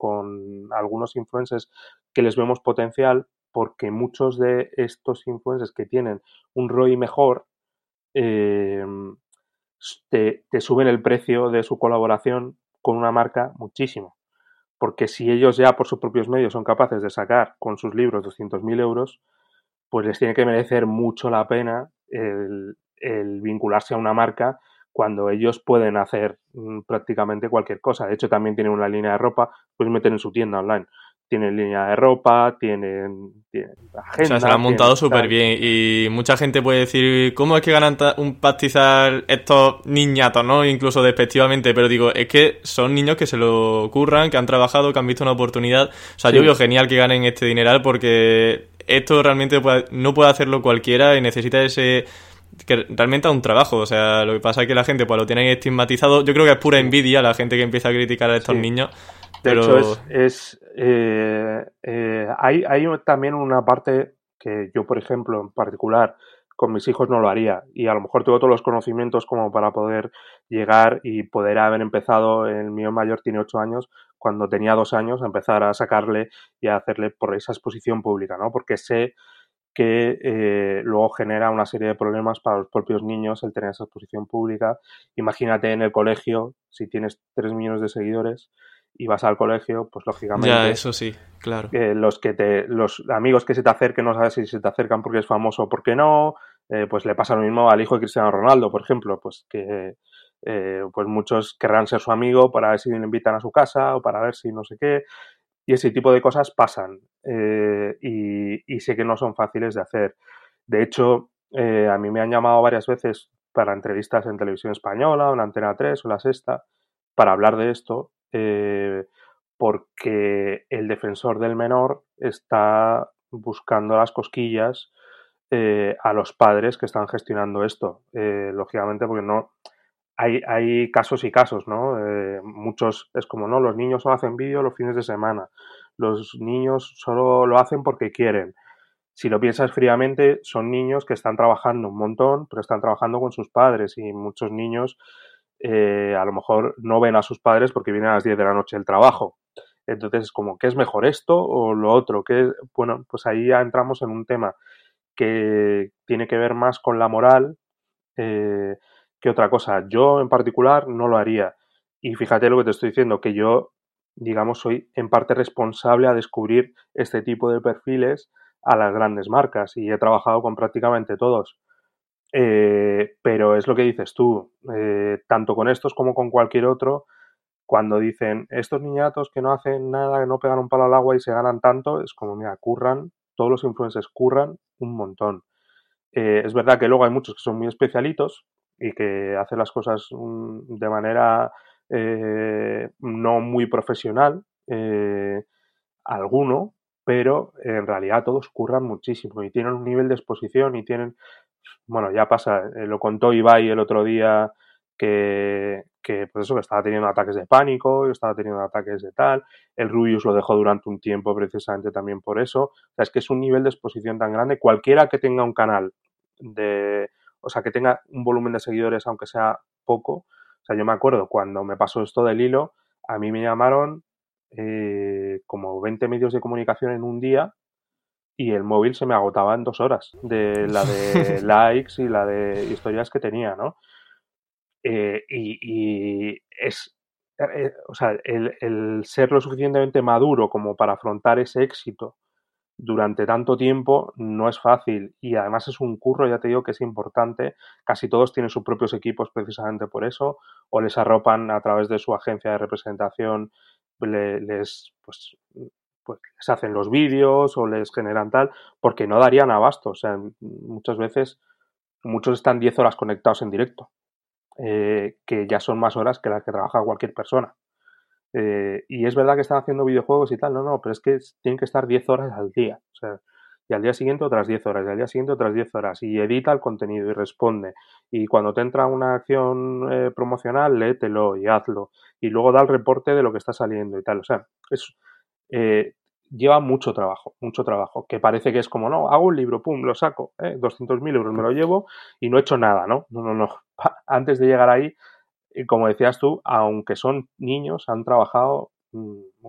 algunos influencers que les vemos potencial, porque muchos de estos influencers que tienen un ROI mejor te suben el precio de su colaboración con una marca muchísimo. Porque si ellos ya por sus propios medios son capaces de sacar con sus libros 200.000 euros, pues les tiene que merecer mucho la pena el vincularse a una marca cuando ellos pueden hacer prácticamente cualquier cosa. De hecho, también tienen una línea de ropa, pueden meter en su tienda online. Tienen línea de ropa, tienen agenda... O sea, se la han montado súper bien y mucha gente puede decir ¿cómo es que ganan un pastizal estos niñatos, no? Incluso despectivamente, pero digo, es que son niños que se lo curran, que han trabajado, que han visto una oportunidad... O sea, sí. Yo veo genial que ganen este dineral porque esto realmente no puede hacerlo cualquiera y necesita ese... que realmente es un trabajo, o sea, lo que pasa es que la gente pues lo tiene estigmatizado. Yo creo que es pura envidia la gente que empieza a criticar a estos niños. Pero... De hecho, hay también una parte que yo, por ejemplo, en particular, con mis hijos no lo haría. Y a lo mejor tengo todos los conocimientos como para poder llegar y poder haber empezado. El mío mayor tiene 8 años, cuando tenía 2 años, a empezar a sacarle y a hacerle por esa exposición pública, ¿no? Porque sé que luego genera una serie de problemas para los propios niños el tener esa exposición pública. Imagínate en el colegio, si tienes 3 millones de seguidores... y vas al colegio, pues lógicamente... Ya, eso sí, claro. Los amigos que se te acerquen, no sabes si se te acercan porque es famoso o porque no, pues le pasa lo mismo al hijo de Cristiano Ronaldo, por ejemplo, pues que pues muchos querrán ser su amigo para ver si le invitan a su casa o para ver si no sé qué, y ese tipo de cosas pasan y sé que no son fáciles de hacer. De hecho, a mí me han llamado varias veces para entrevistas en Televisión Española, o en Antena 3 o La Sexta, para hablar de esto, porque el defensor del menor está buscando las cosquillas a los padres que están gestionando esto, lógicamente, porque no hay casos y casos, ¿no? Muchos es como, no, los niños solo hacen vídeo los fines de semana, los niños solo lo hacen porque quieren. Si lo piensas fríamente, son niños que están trabajando un montón, pero están trabajando con sus padres y muchos niños... a lo mejor no ven a sus padres porque vienen a las 10 de la noche del trabajo. Entonces es como, ¿qué es mejor, esto o lo otro? Bueno, pues ahí ya entramos en un tema que tiene que ver más con la moral que otra cosa. Yo en particular no lo haría. Y fíjate lo que te estoy diciendo, que yo, digamos, soy en parte responsable a descubrir este tipo de perfiles a las grandes marcas y he trabajado con prácticamente todos. Pero es lo que dices tú, tanto con estos como con cualquier otro, cuando dicen estos niñatos que no hacen nada, que no pegan un palo al agua y se ganan tanto, es como, mira, curran, todos los influencers curran un montón. Es verdad que luego hay muchos que son muy especialitos y que hacen las cosas de manera no muy profesional, alguno, pero en realidad todos curran muchísimo y tienen un nivel de exposición y tienen... Bueno, ya pasa, lo contó Ibai el otro día que pues eso, que estaba teniendo ataques de pánico, estaba teniendo ataques de tal, el Rubius lo dejó durante un tiempo precisamente también por eso. O sea, es que es un nivel de exposición tan grande, cualquiera que tenga un canal de, o sea, que tenga un volumen de seguidores aunque sea poco, O sea, yo me acuerdo cuando me pasó esto del hilo, a mí me llamaron como 20 medios de comunicación en un día y el móvil se me agotaba en 2 horas de la de likes y la de historias que tenía, ¿no? Y es... o sea, el ser lo suficientemente maduro como para afrontar ese éxito durante tanto tiempo no es fácil, y además es un curro, ya te digo, que es importante. Casi todos tienen sus propios equipos precisamente por eso, o les arropan a través de su agencia de representación, les hacen los vídeos o les generan tal, porque no darían abasto. O sea, muchas veces muchos están 10 horas conectados en directo, que ya son más horas que las que trabaja cualquier persona. Y es verdad que están haciendo videojuegos y tal, no, pero es que tienen que estar 10 horas al día, o sea, y al día siguiente otras 10 horas, y al día siguiente otras 10 horas, y edita el contenido y responde, y cuando te entra una acción promocional, léetelo y hazlo, y luego da el reporte de lo que está saliendo y tal. O sea, lleva mucho trabajo, que parece que es como, no, hago un libro, pum, lo saco, 200.000 euros me lo llevo y no he hecho nada, ¿no? No, antes de llegar ahí, como decías tú, aunque son niños, han trabajado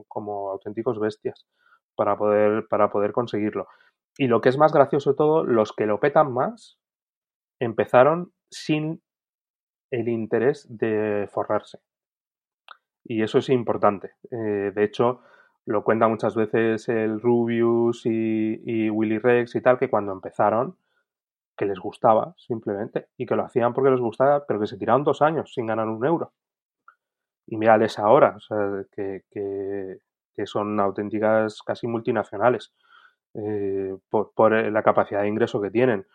como auténticos bestias para poder conseguirlo. Y lo que es más gracioso de todo, los que lo petan más empezaron sin el interés de forrarse. Y eso es importante. De hecho, lo cuenta muchas veces el Rubius y Willy Rex y tal, que cuando empezaron, que les gustaba simplemente y que lo hacían porque les gustaba, pero que se tiraron 2 años sin ganar un euro. Y mírales ahora, o sea, que son auténticas casi multinacionales por la capacidad de ingreso que tienen.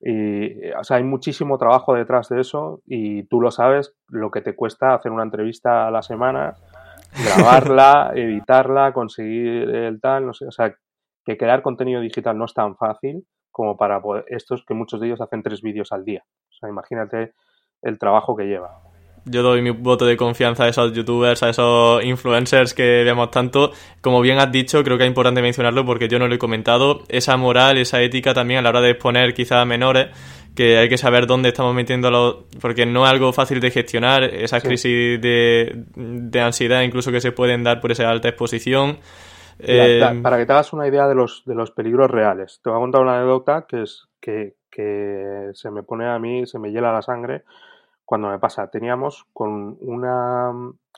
Y, o sea, hay muchísimo trabajo detrás de eso, y tú lo sabes, lo que te cuesta hacer una entrevista a la semana, grabarla, editarla, conseguir el tal, no sé, o sea, que crear contenido digital no es tan fácil como para poder, estos que muchos de ellos hacen 3 vídeos al día. O sea, imagínate el trabajo que lleva. Yo doy mi voto de confianza a esos youtubers, a esos influencers que vemos tanto. Como bien has dicho, creo que es importante mencionarlo porque yo no lo he comentado, esa moral, esa ética también a la hora de exponer quizás a menores, que hay que saber dónde estamos metiéndolos, porque no es algo fácil de gestionar, esas crisis de ansiedad incluso que se pueden dar por esa alta exposición. Para que te hagas una idea de los peligros reales, te voy a contar una anécdota que es que se me pone a mí, se me hiela la sangre cuando me pasa. Teníamos con una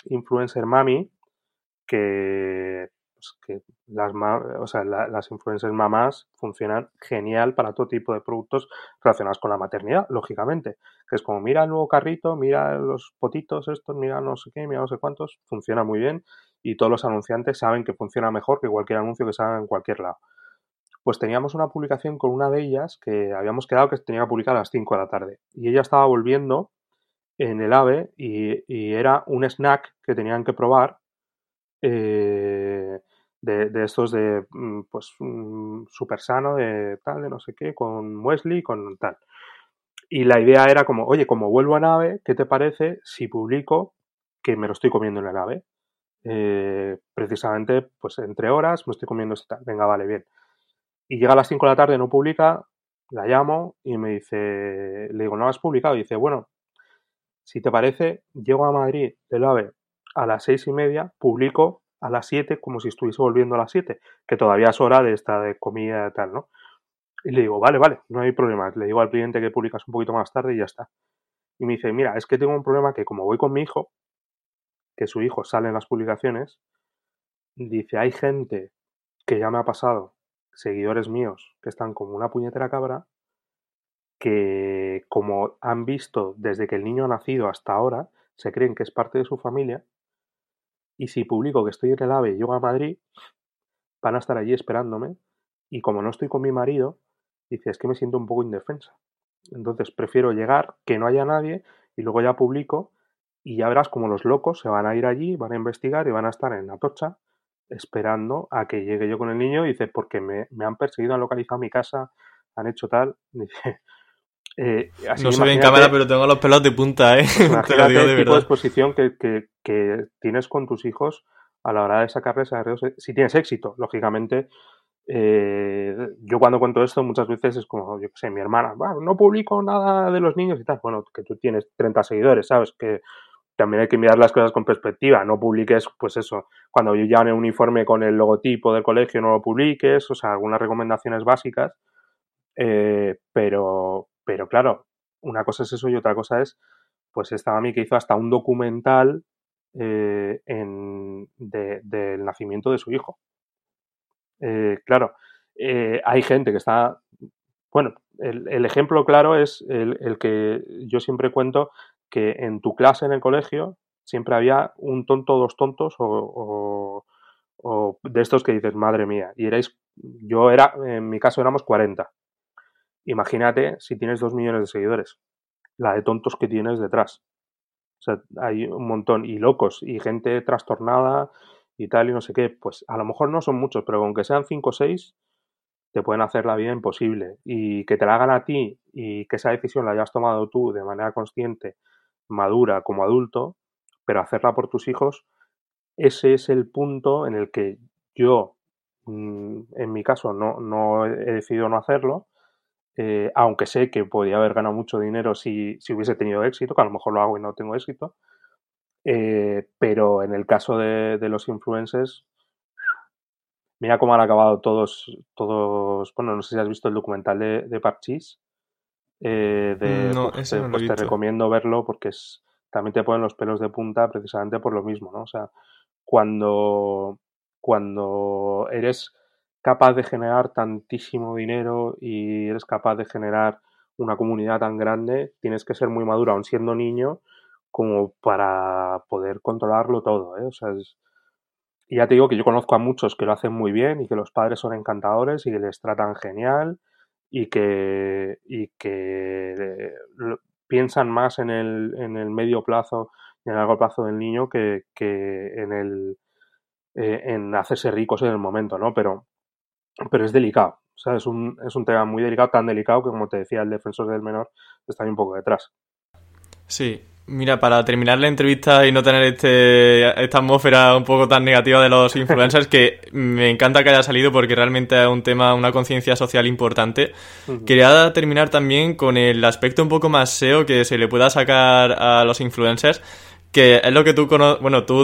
influencer mami que las influencers mamás funcionan genial para todo tipo de productos relacionados con la maternidad, lógicamente, que es como, mira el nuevo carrito, mira los potitos estos, mira no sé qué, mira no sé cuántos, funciona muy bien. Y todos los anunciantes saben que funciona mejor que cualquier anuncio que salga en cualquier lado. Pues teníamos una publicación con una de ellas que habíamos quedado que tenía que publicar a las 5 de la tarde. Y ella estaba volviendo en el AVE y era un snack que tenían que probar de estos de, pues, súper sano, de tal, de no sé qué, con muesli, con tal. Y la idea era como, oye, como vuelvo en AVE, ¿qué te parece si publico que me lo estoy comiendo en el AVE? Precisamente, pues entre horas me estoy comiendo esta, venga, vale, bien. Y llega a las 5 de la tarde, no publica, la llamo y me dice, le digo, no has publicado, y dice, bueno, si te parece, llego a Madrid del AVE a las 6:30, publico a las 7 como si estuviese volviendo a las 7, que todavía es hora de esta de comida y tal, ¿no? Y le digo, vale, no hay problema, le digo al cliente que publicas un poquito más tarde y ya está. Y me dice, mira, es que tengo un problema que como voy con mi hijo, que su hijo sale en las publicaciones, dice, hay gente que ya me ha pasado, seguidores míos, que están como una puñetera cabra, que como han visto desde que el niño ha nacido hasta ahora, se creen que es parte de su familia, y si publico que estoy en el AVE y llego a Madrid, van a estar allí esperándome, y como no estoy con mi marido, dice, es que me siento un poco indefensa. Entonces prefiero llegar, que no haya nadie, y luego ya publico, y ya verás como los locos se van a ir allí, van a investigar y van a estar en la tocha esperando a que llegue yo con el niño. Y dice, porque me han perseguido, han localizado mi casa, han hecho tal. Dice, así no se ve en cámara, pero tengo los pelos de punta, ¿eh? Pues te lo digo de verdad. El tipo de exposición que tienes con tus hijos a la hora de sacarles a redes, si tienes éxito, lógicamente. Yo cuando cuento esto muchas veces es como, yo qué sé, mi hermana, no publico nada de los niños y tal. Bueno, que tú tienes 30 seguidores, ¿sabes? Que también hay que mirar las cosas con perspectiva. No publiques, pues eso, cuando yo ya en el uniforme con el logotipo del colegio no lo publiques, o sea, algunas recomendaciones básicas, pero claro, una cosa es eso y otra cosa es, pues esta mami que hizo hasta un documental del nacimiento de su hijo. Claro, hay gente que está... Bueno, el ejemplo claro es el que yo siempre cuento, que en tu clase en el colegio siempre había un tonto, dos tontos o de estos que dices, madre mía, y en mi caso éramos 40. Imagínate si tienes 2 millones de seguidores, la de tontos que tienes detrás. O sea, hay un montón, y locos, y gente trastornada y tal, y no sé qué. Pues a lo mejor no son muchos, pero aunque sean 5 o 6... te pueden hacer la vida imposible, y que te la hagan a ti y que esa decisión la hayas tomado tú de manera consciente, madura, como adulto, pero hacerla por tus hijos, ese es el punto en el que yo, en mi caso, no he decidido no hacerlo, aunque sé que podía haber ganado mucho dinero si hubiese tenido éxito, que a lo mejor lo hago y no tengo éxito, pero en el caso de los influencers, mira cómo han acabado todos. Bueno, no sé si has visto el documental de Parchís. No, ese no lo he visto. Te recomiendo verlo porque también te ponen los pelos de punta precisamente por lo mismo, ¿no? O sea, cuando eres capaz de generar tantísimo dinero y eres capaz de generar una comunidad tan grande, tienes que ser muy maduro, aun siendo niño, como para poder controlarlo todo, ¿eh? O sea, y ya te digo que yo conozco a muchos que lo hacen muy bien y que los padres son encantadores y que les tratan genial y que piensan más en el medio plazo y en el largo plazo del niño que en hacerse ricos en el momento, ¿no? Pero es delicado, o sea, es un tema muy delicado, tan delicado que, como te decía, el defensor del menor está ahí un poco detrás. Sí. Mira, para terminar la entrevista y no tener esta atmósfera un poco tan negativa de los influencers, que me encanta que haya salido porque realmente es un tema, una conciencia social importante. Uh-huh. Quería terminar también con el aspecto un poco más SEO que se le pueda sacar a los influencers, que es lo que tú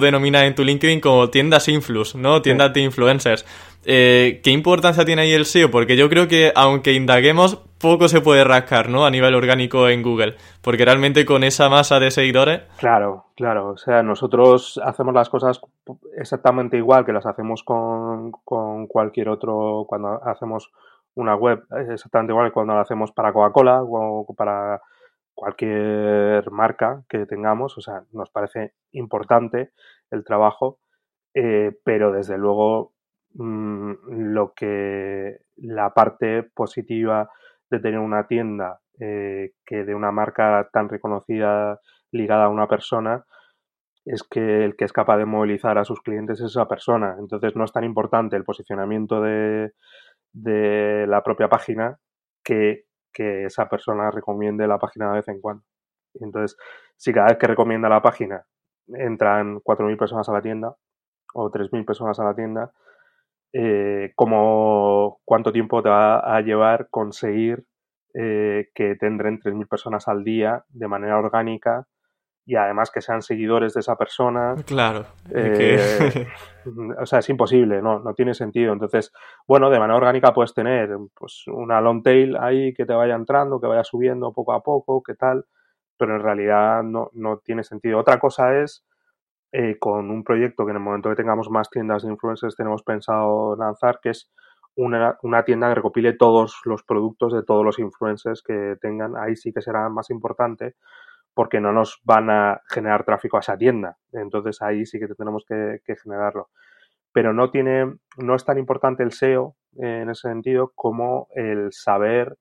denominas en tu LinkedIn como tiendas influs, ¿no? Tiendas de influencers. ¿Qué importancia tiene ahí el SEO? Porque yo creo que, aunque indaguemos, poco se puede rascar, ¿no? A nivel orgánico en Google, porque realmente con esa masa de seguidores... Claro, o sea, nosotros hacemos las cosas exactamente igual que las hacemos con cualquier otro, cuando hacemos una web, exactamente igual que cuando la hacemos para Coca-Cola o para cualquier marca que tengamos. O sea, nos parece importante el trabajo, pero desde luego... lo que la parte positiva de tener una tienda que de una marca tan reconocida ligada a una persona es que el que es capaz de movilizar a sus clientes es esa persona. Entonces no es tan importante el posicionamiento de la propia página que esa persona recomiende la página de vez en cuando. Entonces, si cada vez que recomienda la página entran 4.000 personas a la tienda o 3.000 personas a la tienda, ¿cuánto tiempo te va a llevar conseguir que te entren 3.000 personas al día de manera orgánica y además que sean seguidores de esa persona? Claro. O sea, es imposible, no tiene sentido. Entonces, bueno, de manera orgánica puedes tener pues una long tail ahí que te vaya entrando, que vaya subiendo poco a poco, qué tal, pero en realidad no tiene sentido. Otra cosa es... con un proyecto que en el momento que tengamos más tiendas de influencers tenemos pensado lanzar, que es una tienda que recopile todos los productos de todos los influencers que tengan. Ahí sí que será más importante porque no nos van a generar tráfico a esa tienda. Entonces ahí sí que tenemos que generarlo. Pero no es tan importante el SEO en ese sentido como el saber,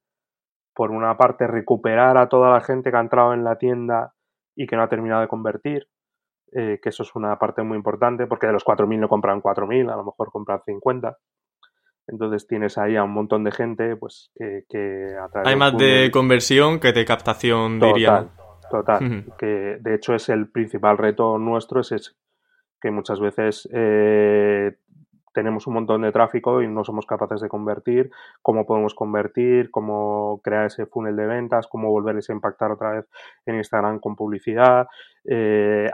por una parte, recuperar a toda la gente que ha entrado en la tienda y que no ha terminado de convertir. Que eso es una parte muy importante, porque de los 4.000 no compran 4.000, a lo mejor compran 50. Entonces tienes ahí a un montón de gente pues que a través... Hay más de conversión que de captación, diría. Total. Uh-huh. Que de hecho es el principal reto nuestro, es ese, que muchas veces tenemos un montón de tráfico y no somos capaces de convertir, cómo podemos convertir, cómo crear ese funnel de ventas, cómo volverles a impactar otra vez en Instagram con publicidad,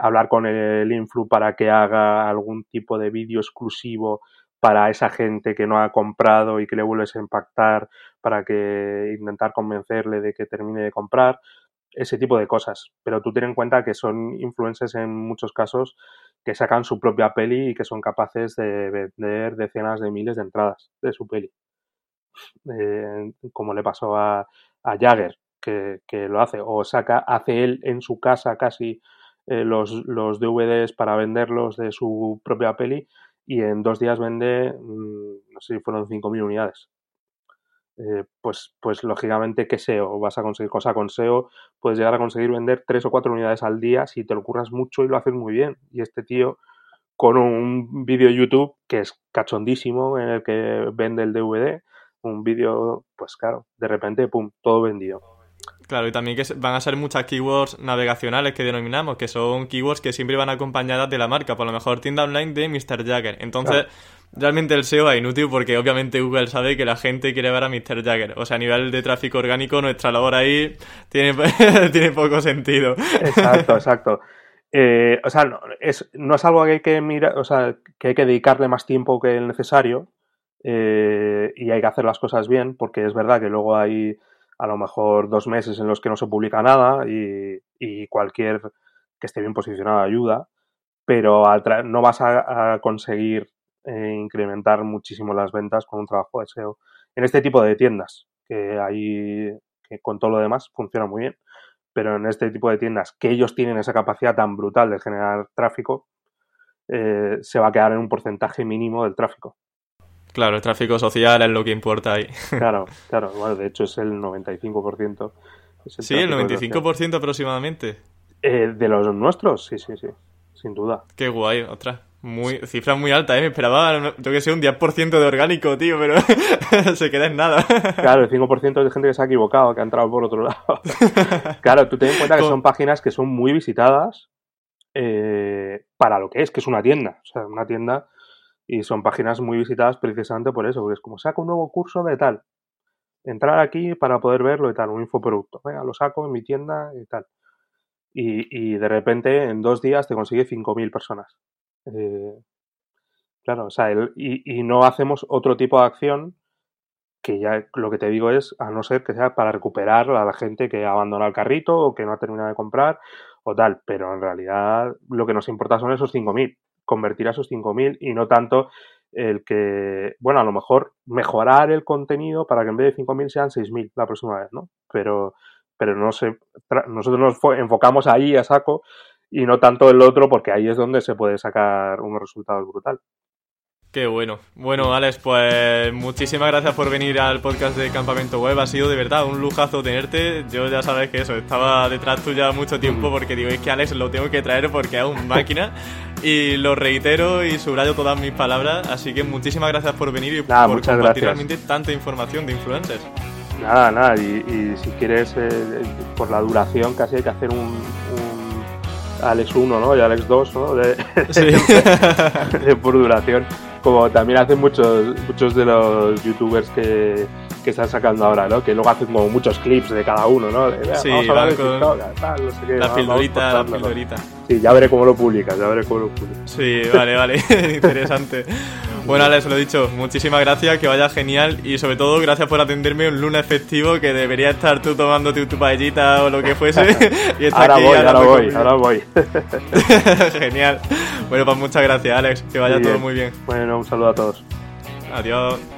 hablar con el influ para que haga algún tipo de vídeo exclusivo para esa gente que no ha comprado y que le vuelves a impactar para que intentar convencerle de que termine de comprar, ese tipo de cosas. Pero tú ten en cuenta que son influencers en muchos casos que sacan su propia peli y que son capaces de vender decenas de miles de entradas de su peli. Como le pasó a Jagger, que lo hace. O hace él en su casa casi los DVDs para venderlos de su propia peli y en 2 días vende, no sé si fueron 5.000 unidades. Pues lógicamente, ¿qué SEO vas a conseguir? O sea, con SEO puedes llegar a conseguir vender 3 o 4 unidades al día si te lo curras mucho y lo haces muy bien. Y este tío, con un vídeo YouTube que es cachondísimo, en el que vende el DVD, un vídeo, pues claro, de repente, pum, todo vendido. Claro, y también que van a ser muchas keywords navegacionales que denominamos, que son keywords que siempre van acompañadas de la marca, por lo mejor tienda online de Mr. Jagger. Entonces, claro. Realmente el SEO es inútil porque obviamente Google sabe que la gente quiere ver a Mr. Jagger. O sea, a nivel de tráfico orgánico, nuestra labor ahí tiene poco sentido. Exacto. No es algo que hay que mirar, o sea, que hay que dedicarle más tiempo que el necesario, y hay que hacer las cosas bien, porque es verdad que luego hay a lo mejor 2 meses en los que no se publica nada y cualquier que esté bien posicionado ayuda, pero no vas a conseguir incrementar muchísimo las ventas con un trabajo de SEO en este tipo de tiendas, que con todo lo demás funciona muy bien, pero en este tipo de tiendas que ellos tienen esa capacidad tan brutal de generar tráfico, se va a quedar en un porcentaje mínimo del tráfico. Claro, el tráfico social es lo que importa ahí. Claro, bueno, de hecho es el 95%. Sí, el 95% aproximadamente. De los nuestros, sí, sin duda. Qué guay, ostras. Cifra muy alta, me esperaba, yo que sé, un 10% de orgánico, tío, pero se queda en nada. Claro, el 5% es de gente que se ha equivocado, que ha entrado por otro lado. Claro, tú ten en cuenta que son páginas que son muy visitadas, para lo que es una tienda. O sea, una tienda. Y son páginas muy visitadas precisamente por eso, porque es como, saco un nuevo curso de tal, entrar aquí para poder verlo y tal, un infoproducto, venga, lo saco en mi tienda y tal. Y de repente en 2 días te consigue 5.000 personas. Claro, o sea, y no hacemos otro tipo de acción, que ya lo que te digo es, a no ser que sea para recuperar a la gente que ha abandonado el carrito o que no ha terminado de comprar o tal, pero en realidad lo que nos importa son esos 5.000. Convertir a esos 5.000 y no tanto el que, bueno, a lo mejor mejorar el contenido para que en vez de 5.000 sean 6.000 la próxima vez, ¿no? Pero no sé, nosotros nos enfocamos ahí a saco y no tanto el otro, porque ahí es donde se puede sacar unos resultados brutales. Qué bueno. Bueno, Alex, pues muchísimas gracias por venir al podcast de Campamento Web. Ha sido de verdad un lujazo tenerte. Yo ya sabes que eso, estaba detrás tuya mucho tiempo porque digo, es que Alex lo tengo que traer porque es un máquina. Y lo reitero y subrayo todas mis palabras. Así que muchísimas gracias por venir y por compartir realmente tanta información de influencers. Nada. Y si quieres, por la duración casi hay que hacer un Alex 1, ¿no? Y Alex 2, ¿no? De por duración. Como también hacen muchos de los youtubers que están sacando ahora, ¿no? Que luego hacen como muchos clips de cada uno, ¿no? Sí, vamos a hablar con de TikTok, tal, no sé qué, la pildorita. Sí, ya veré cómo lo publicas. Sí, vale, interesante. Bueno, Alex, lo he dicho, muchísimas gracias, que vaya genial y sobre todo gracias por atenderme un lunes festivo que debería estar tú tomándote tu paellita o lo que fuese. Y ahora voy. Genial. Bueno, pues muchas gracias, Alex, que vaya todo muy bien. Bueno, un saludo a todos. Adiós.